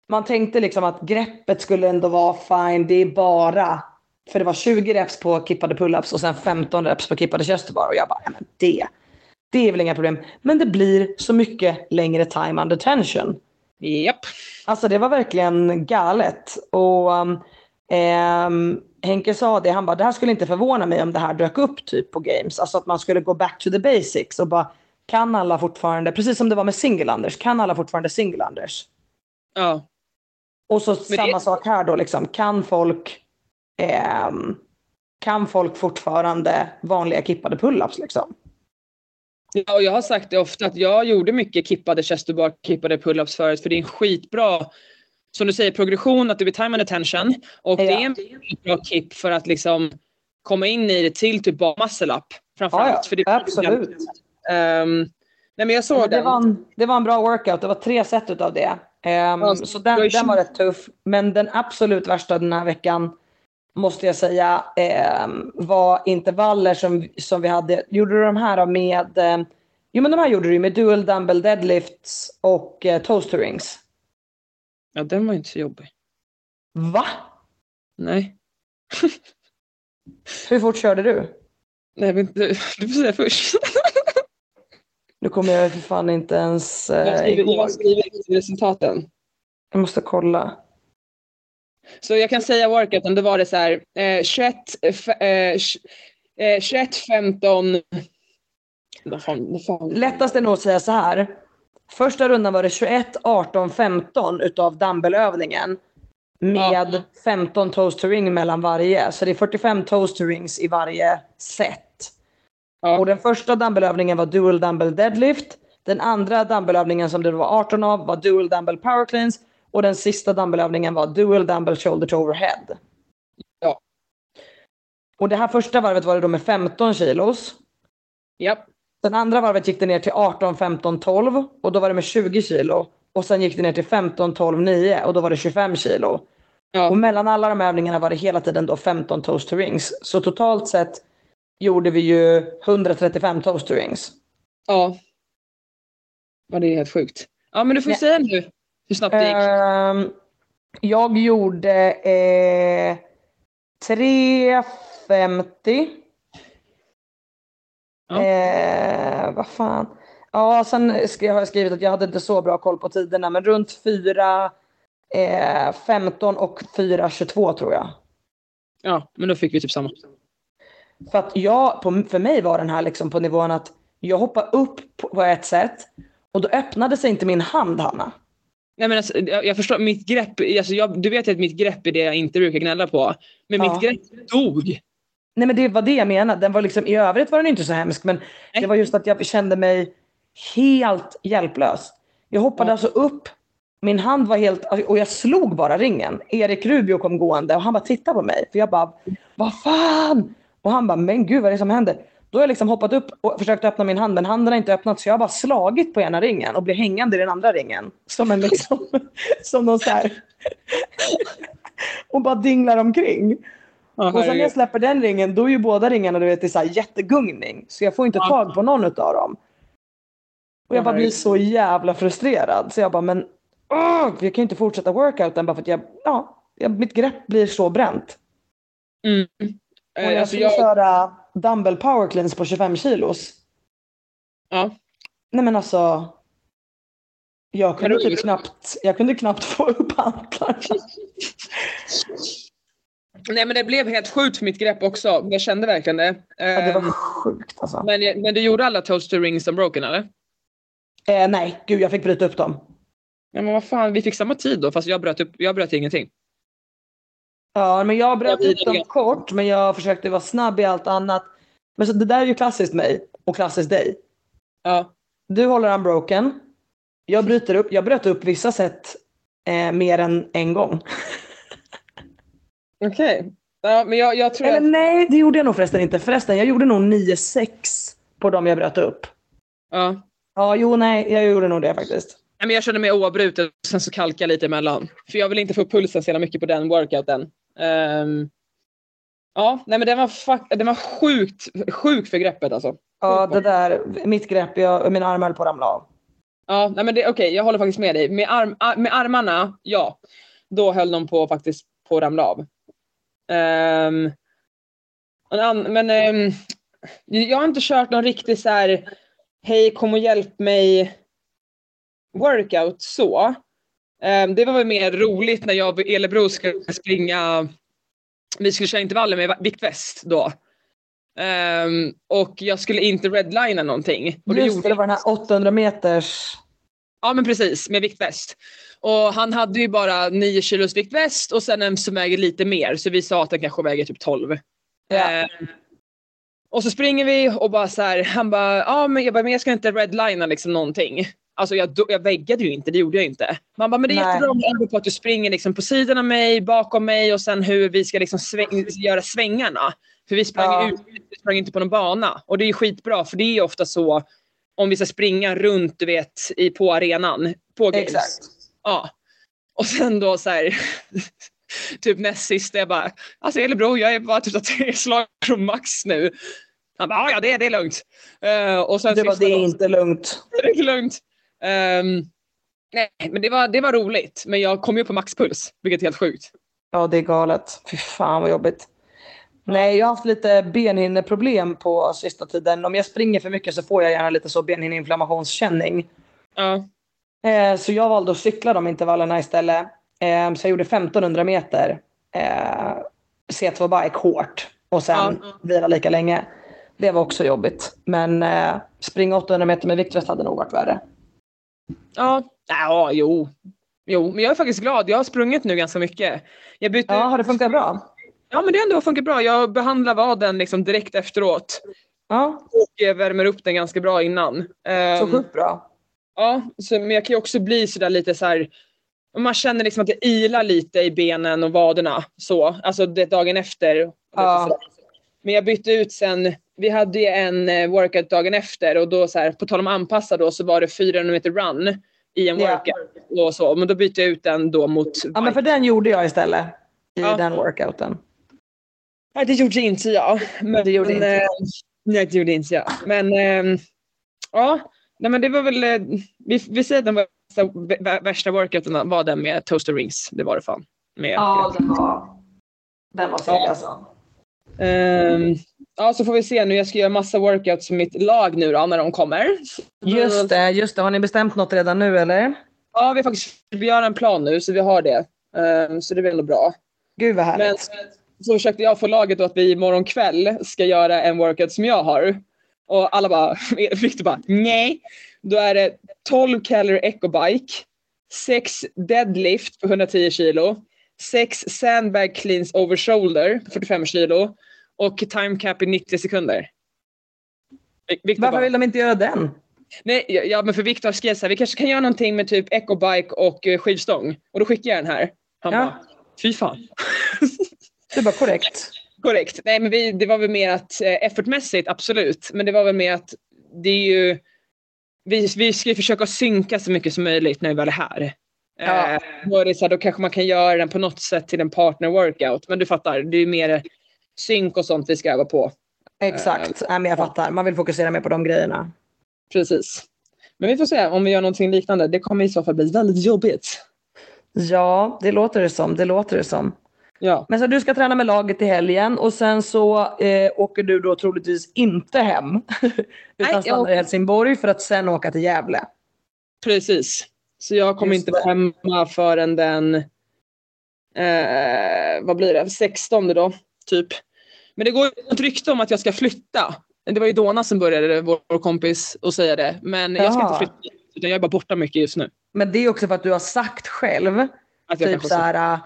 man tänkte liksom att greppet skulle ändå vara fine. Det är bara, för det var tjugo reps på kippade pull-ups och sen femton reps på kippade chest-to-bar. Och jag bara, ja, men det, det är väl inga problem. Men det blir så mycket längre time under tension. Japp. Yep. Alltså det var verkligen galet. Och um, um, Henke sa det, han bara, det här skulle inte förvåna mig om det här dök upp typ på Games. Alltså att man skulle gå back to the basics och bara, kan alla fortfarande, precis som det var med single-unders, kan alla fortfarande single-unders? Ja. Och så Men samma det... sak här då, liksom, kan folk eh, kan folk fortfarande vanliga kippade pull-ups liksom? Ja, och jag har sagt det ofta att jag gjorde mycket kippade chest-to-bar, kippade pull-ups förut, för det är en skitbra, som du säger, progression, att det blir time and attention. Och ja. det är en bra kipp för att liksom komma in i det till typ bara muscle-up. Framförallt. Ja, ja. För det absolut. Um, nej, men jag såg ja, det, den. Var en, det var en bra workout. Det var tre set utav det. Um, alltså, så den, den var rätt tuff. Men den absolut värsta den här veckan, måste jag säga, um, var intervaller som, som vi hade. Gjorde du de här med... Um, jo, men de här gjorde du med dual dumbbell deadlifts och uh, toaster rings. Ja, den var inte så jobbig. Va? Nej. Hur fort körde du? Nej, men du, du får säga först. Nu kommer jag för fan inte ens... Eh, jag skriver, jag skriver resultaten. Jag måste kolla. Så jag kan säga workouten, då var det så här eh, tjugoett femton. Lättast är nog att säga så här. Första rundan var det tjugoett arton femton utav dumbbellövningen med ja. femton toes to ring mellan varje. Så det är fyrtiofem toes to rings i varje set. Ja. Och den första dumbbellövningen var dual dumbbell deadlift. Den andra dumbbellövningen som det var arton av var dual dumbbell power cleans. Och den sista dumbbellövningen var dual dumbbell shoulder to overhead. Ja. Och det här första varvet var det då med femton kilos. Japp. Yep. Den andra varvet gick det ner till arton femton tolv och då var det med tjugo kilo. Och sen gick det ner till femton tolv nio och då var det tjugofem kilo. Ja. Och mellan alla de övningarna var det hela tiden då femton toes to rings. Så totalt sett gjorde vi ju hundratrettiofem toes to rings. Ja. Ja, det är helt sjukt. Ja, men du får ja. säga nu hur snabbt det gick. Jag gjorde eh, tre femtio. Ja. Eh, vad fan. Ja, sen har jag skrivit att jag hade inte så bra koll på tiderna, men runt fyra femton och fyra tjugotvå tror jag. Ja, men då fick vi typ samma. För att jag, på, för mig var den här liksom på nivån att jag hoppade upp på ett sätt och då öppnade sig inte min hand, Hanna. Nej, men alltså, jag, jag förstår, mitt grepp, alltså jag, du vet att mitt grepp är det jag inte brukar gnälla på. Men ja. mitt grepp dog. Nej, men det var det jag menade. Den var liksom, i övrigt var den inte så hemsk, men nej. Det var just att jag kände mig helt hjälplös. Jag hoppade ja. alltså upp, min hand var helt, och jag slog bara ringen. Erik Rubio kom gående och han bara tittade på mig. För jag bara, vad fan? Och han bara, men gud vad är det som händer? Då har jag liksom hoppat upp och försökt öppna min hand, men handen har inte öppnat, så jag har bara slagit på ena ringen och blir hängande i den andra ringen. Som en liksom, som någon så här. Och bara dinglar omkring. Och sen när jag släpper den ringen, då är ju båda ringarna, du vet, det är så här jättegungning. Så jag får inte tag på någon utav dem. Och jag bara blir så jävla frustrerad. Så jag bara, men åh, jag kan ju inte fortsätta workouten bara för att jag, ja, mitt grepp blir så bränt. Mm. Och jag skulle alltså, jag... köra dumbbell power cleans på tjugofem kilos. Ja. Nej, men alltså, jag kunde typ knappt, jag kunde knappt få upp hantlarna. Nej, men det blev helt sjukt för mitt grepp också. Jag kände verkligen det. Ja, det var sjukt alltså. Men, men du gjorde alla toes to rings som broken, eller? Eh, nej, gud, jag fick bryta upp dem. Ja, men vad fan, vi fick samma tid då, fast jag bröt, upp, jag bröt ingenting. Ja, men jag bröt jag upp dem igen. Kort, men jag försökte vara snabb i allt annat. Men så det där är ju klassiskt mig och klassiskt dig. Ja. Du håller unbroken. Jag bryter upp, jag bröt upp vissa sätt eh, mer än en gång. Okej. Okay. Ja, men jag, jag tror Eller att... nej, det gjorde jag nog förresten inte. Förresten, jag gjorde nog nio sex på dem jag bröt upp. Ja. Ja, jo, nej, jag gjorde nog det faktiskt. Nej, men jag kände mig oavbruten, sen så kalkade lite emellan. För jag vill inte få pulsen så mycket på den workouten. Um... Ja, nej, men den var, fuck... den var sjukt, sjukt för greppet alltså. Ja, det där, mitt grepp, jag, min arm höll på att ramla av. Ja, nej, men det, okej, okay, jag håller faktiskt med dig. Med, arm, ar, med armarna, ja, då höll de på faktiskt på att ramla av. Um, men um, jag har inte kört någon riktig så här hej kom och hjälp mig workout så. Um, det var väl mer roligt när jag och Elebro skulle springa, vi skulle köra intervaller med viktväst då. Um, och jag skulle inte redlina någonting. Och just det, det var den här åttahundra meters. Ja, men precis, med viktväst. Och han hade ju bara nio kilos viktväst och sen en som väger lite mer. Så vi sa att den kanske väger typ tolv. Ja. Eh, och så springer vi och bara så här, han bara, ja ah, men jag bara, men jag ska inte redlina liksom någonting. Alltså jag, jag väggade ju inte, det gjorde jag inte. Man bara, men det är jättebra om du på att du springer liksom på sidan av mig, bakom mig och sen hur vi ska liksom sväng, göra svängarna. För vi sprang ja. ut, vi sprang inte på någon bana. Och det är ju skitbra, för det är ju ofta så om vi ska springa runt, du vet, i, på arenan. På Games. Exakt. Ja, och sen då så här typ näst sist jag bara, alltså Elebro, jag är bara typ tre slag från max nu. Han bara, ja det, det är lugnt. Uh, och sen det var det då, inte lugnt. Det är inte lugnt. Um, nej, men det var, det var roligt. Men jag kom ju på maxpuls, vilket är helt sjukt. Ja, det är galet. Fy fan vad jobbigt. Nej, jag har haft lite benhinneproblem på sista tiden. Om jag springer för mycket så får jag gärna lite så benhinneinflammationskänning. Ja. Uh. Så jag valde att cykla de intervallerna istället. Eh, så jag gjorde femtonhundra meter eh, C två bike hårt och sen ja. vila lika länge. Det var också jobbigt. Men eh, springa åttahundra meter med Viktor hade nog varit värre. Ja, ja jo. jo. Men jag är faktiskt glad. Jag har sprungit nu ganska mycket. Jag byter... Ja, har det funkat bra? Ja, men det ändå funkar bra. Jag behandlar vaden liksom direkt efteråt. Ja. Och värmer upp den ganska bra innan. Så sjukt bra. Ja, så, men jag kan ju också bli sådär lite så här. Man känner liksom att det ilar lite i benen och vaderna. Så, alltså det dagen efter. Ja. Men jag bytte ut sen. Vi hade ju en workout dagen efter. Och då så här, på tal om anpassa då, så var det fyrahundra meter run i en workout. Ja. Och så. Men då bytte jag ut den då mot... Ja, men för den gjorde jag istället. I ja. den workouten. Nej, det gjorde inte jag. Men det gjorde inte jag. Nej, det gjorde inte jag. Men äh, ja, nej, men det var väl... Vi, vi säger att den värsta, värsta workouten var den med toaster rings. Det var det fan. Med, ja, den var... Den var seg, ja. alltså. Um, ja, så får vi se nu. Jag ska göra massa workouts med mitt lag nu då, när de kommer. Just det, just det. Har ni bestämt något redan nu, eller? Ja, vi, faktiskt, vi har en plan nu, så vi har det. Um, så det är väl bra. Gud, vad härligt. Men, så försökte jag få laget då att vi imorgon kväll ska göra en workout som jag har. Och alla bara, Victor bara, nej. Då är det tolv calorie ecobike, sex deadlift på hundratio kilo, sex sandbag cleans over shoulder på fyrtiofem kilo och time cap i nittio sekunder. Victor Varför bara, vill de inte göra den? Nej, ja, men för Victor skrev så här, vi kanske kan göra någonting med typ ecobike och skivstång. Och då skickar jag den här. Han ja. bara, fy fan. Det var korrekt. Korrekt. Nej, men vi, det var väl mer att eh, effortmässigt, absolut. Men det var väl mer att det är ju... Vi, vi ska ju försöka synka så mycket som möjligt när vi väl är här. Ja. Eh, då, är det så här, då kanske man kan göra den på något sätt till en partner workout. Men du fattar, det är ju mer synk och sånt vi ska öva på. Exakt. Eh, ja, men jag fattar. Man vill fokusera mer på de grejerna. Precis. Men vi får se om vi gör någonting liknande. Det kommer i så fall bli väldigt jobbigt. Ja, det låter det som. Det låter det som. Ja. Men så du ska träna med laget i helgen och sen så eh, åker du då troligtvis inte hem utan Nej, stannar åker... i Helsingborg för att sen åka till Gävle. Precis. Så jag kommer Just inte vara hemma förrän den eh, vad blir det? sextonde då, typ. Men det går ett rykte om att jag ska flytta. Det var ju Dona som började, vår kompis, och säga det. Men jag ska ja. inte flytta, utan jag är bara borta mycket just nu. Men det är också för att du har sagt själv att jag typ så här...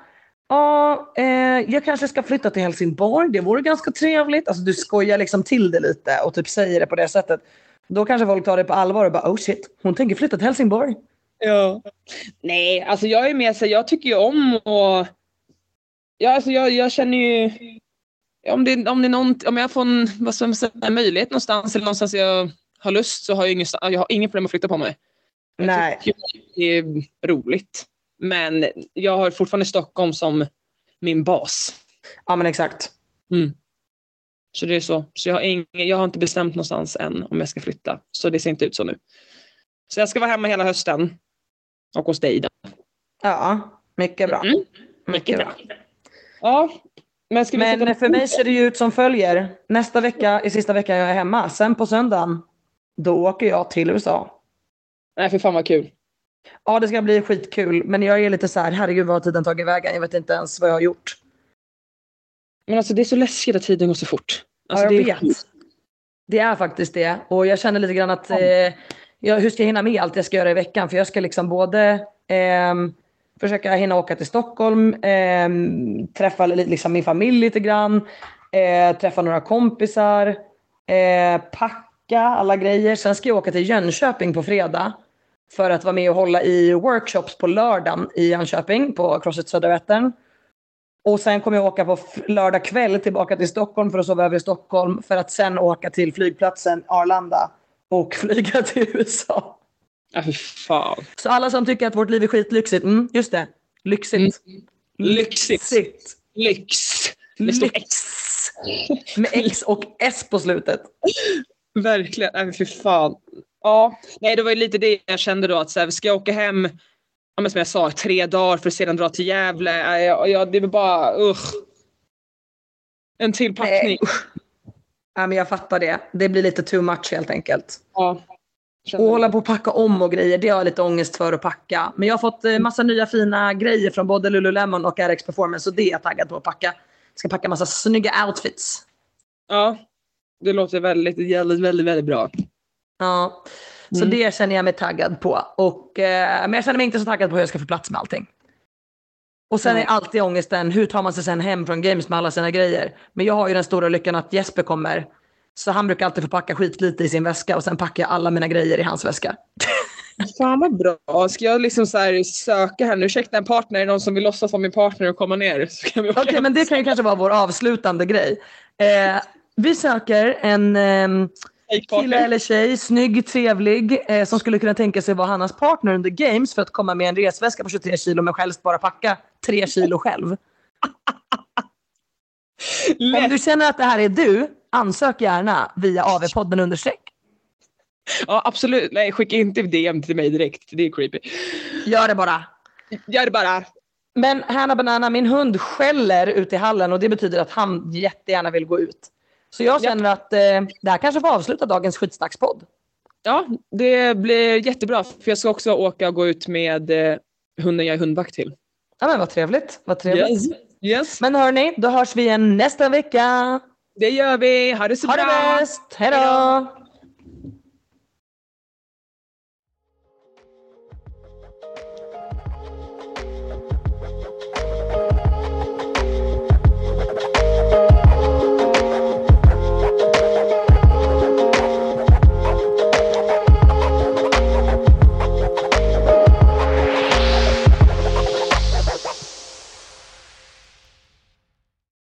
Ja, eh, jag kanske ska flytta till Helsingborg. Det vore ganska trevligt. Alltså du skojar liksom till det lite och typ säger det på det sättet. Då kanske folk tar det på allvar och bara, oh shit, hon tänker flytta till Helsingborg. Ja. Nej, alltså jag är med sig. Jag tycker ju om och... Ja, alltså jag, jag känner ju... Om, det, om, det är någon, om jag får en, vad ska man säga, en möjlighet någonstans eller någonstans jag har lust så har jag ingen, jag har ingen problem att flytta på mig. Jag Nej. Det är roligt. Men jag har fortfarande Stockholm som min bas. Ja, men exakt. Mm. Så det är så. Så jag har, ing- jag har inte bestämt någonstans än om jag ska flytta. Så det ser inte ut så nu. Så jag ska vara hemma hela hösten. Och hos dig då. Ja, mycket bra. Mm. Mycket, mycket bra. bra. Ja, men ska vi men sätta... för mig ser det ju ut som följer. Nästa vecka, i sista veckan jag är hemma. Sen på söndagen, då åker jag till U S A. Nej, för fan vad kul. Ja, det ska bli skitkul. Men jag är lite så här, herregud vad har tiden tagit vägen? Jag vet inte ens vad jag har gjort. Men alltså det är så läskigt att tiden går så fort. Alltså, ja, jag det är... vet. Det är faktiskt det. Och jag känner lite grann att eh, jag, hur ska jag hinna med allt jag ska göra i veckan? För jag ska liksom både eh, försöka hinna åka till Stockholm, eh, träffa liksom min familj lite grann, eh, träffa några kompisar, eh, packa alla grejer. Sen ska jag åka till Jönköping på fredag. För att vara med och hålla i workshops på lördagen i Enköping på CrossFit Södra Vättern. Och sen kommer jag åka på f- lördag kväll tillbaka till Stockholm för att sova över i Stockholm. För att sen åka till flygplatsen Arlanda och flyga till U S A. Ja, fy fan. Så alla som tycker att vårt liv är skitlyxigt, mm, just det. Lyxigt. Mm. Lyxigt. Lyxigt. Lyx. Lyx. Lyx. Med X och S på slutet. Verkligen, ja, fy fan. Ja, nej, det var ju lite det jag kände då att så här, ska jag åka hem ja, som jag sa, tre dagar för att sedan dra till Gävle ja, ja, det var bara uh, en till packning. Nej. Ja, men jag fattar det. Det blir lite too much helt enkelt. Ja. Och hålla på att packa om och grejer, det har jag lite ångest för att packa. Men jag har fått massa nya fina grejer från både Lululemon och R X Performance, så det är jag taggad på att packa. Jag ska packa massa snygga outfits. Ja, det låter väldigt, väldigt, väldigt, väldigt bra. Ja, så mm. det känner jag mig taggad på. Och, eh, men jag känner mig inte så taggad på hur jag ska få plats med allting. Och sen är alltid ångesten, hur tar man sig sen hem från Games med alla sina grejer? Men jag har ju den stora lyckan att Jesper kommer. Så han brukar alltid få packa skit lite i sin väska. Och sen packar jag alla mina grejer i hans väska. Fan vad bra. Ska jag liksom så här söka här nu? Ursäkta en partner, någon som vill låtsas vara min partner och komma ner. Okej, okay, men det kan ju kanske vara vår avslutande grej. Eh, vi söker en eh, kille eller tjej, snygg, trevlig. Eh, som skulle kunna tänka sig vara Hannas partner under Games. För att komma med en resväska på tjugotre kilo. Men själv bara packa tre kilo själv. Om du känner att det här är du, ansök gärna via A V-podden understreck. Ja, absolut. Nej, skicka inte D M till mig direkt. Det är creepy. Gör det bara. Gör det bara. Men Hanna Banana, min hund skäller ut i hallen och det betyder att han jättegärna vill gå ut. Så jag känner att eh, det här kanske får avsluta dagens skitsnackspodd. Ja, det blir jättebra. För jag ska också åka och gå ut med eh, hunden jag är hundvakt till. Ja, men vad trevligt. Vad trevligt. Yes. Yes. Men hörni, då hörs vi igen nästa vecka. Det gör vi. Ha det så bra. Ha det bäst. Hej då.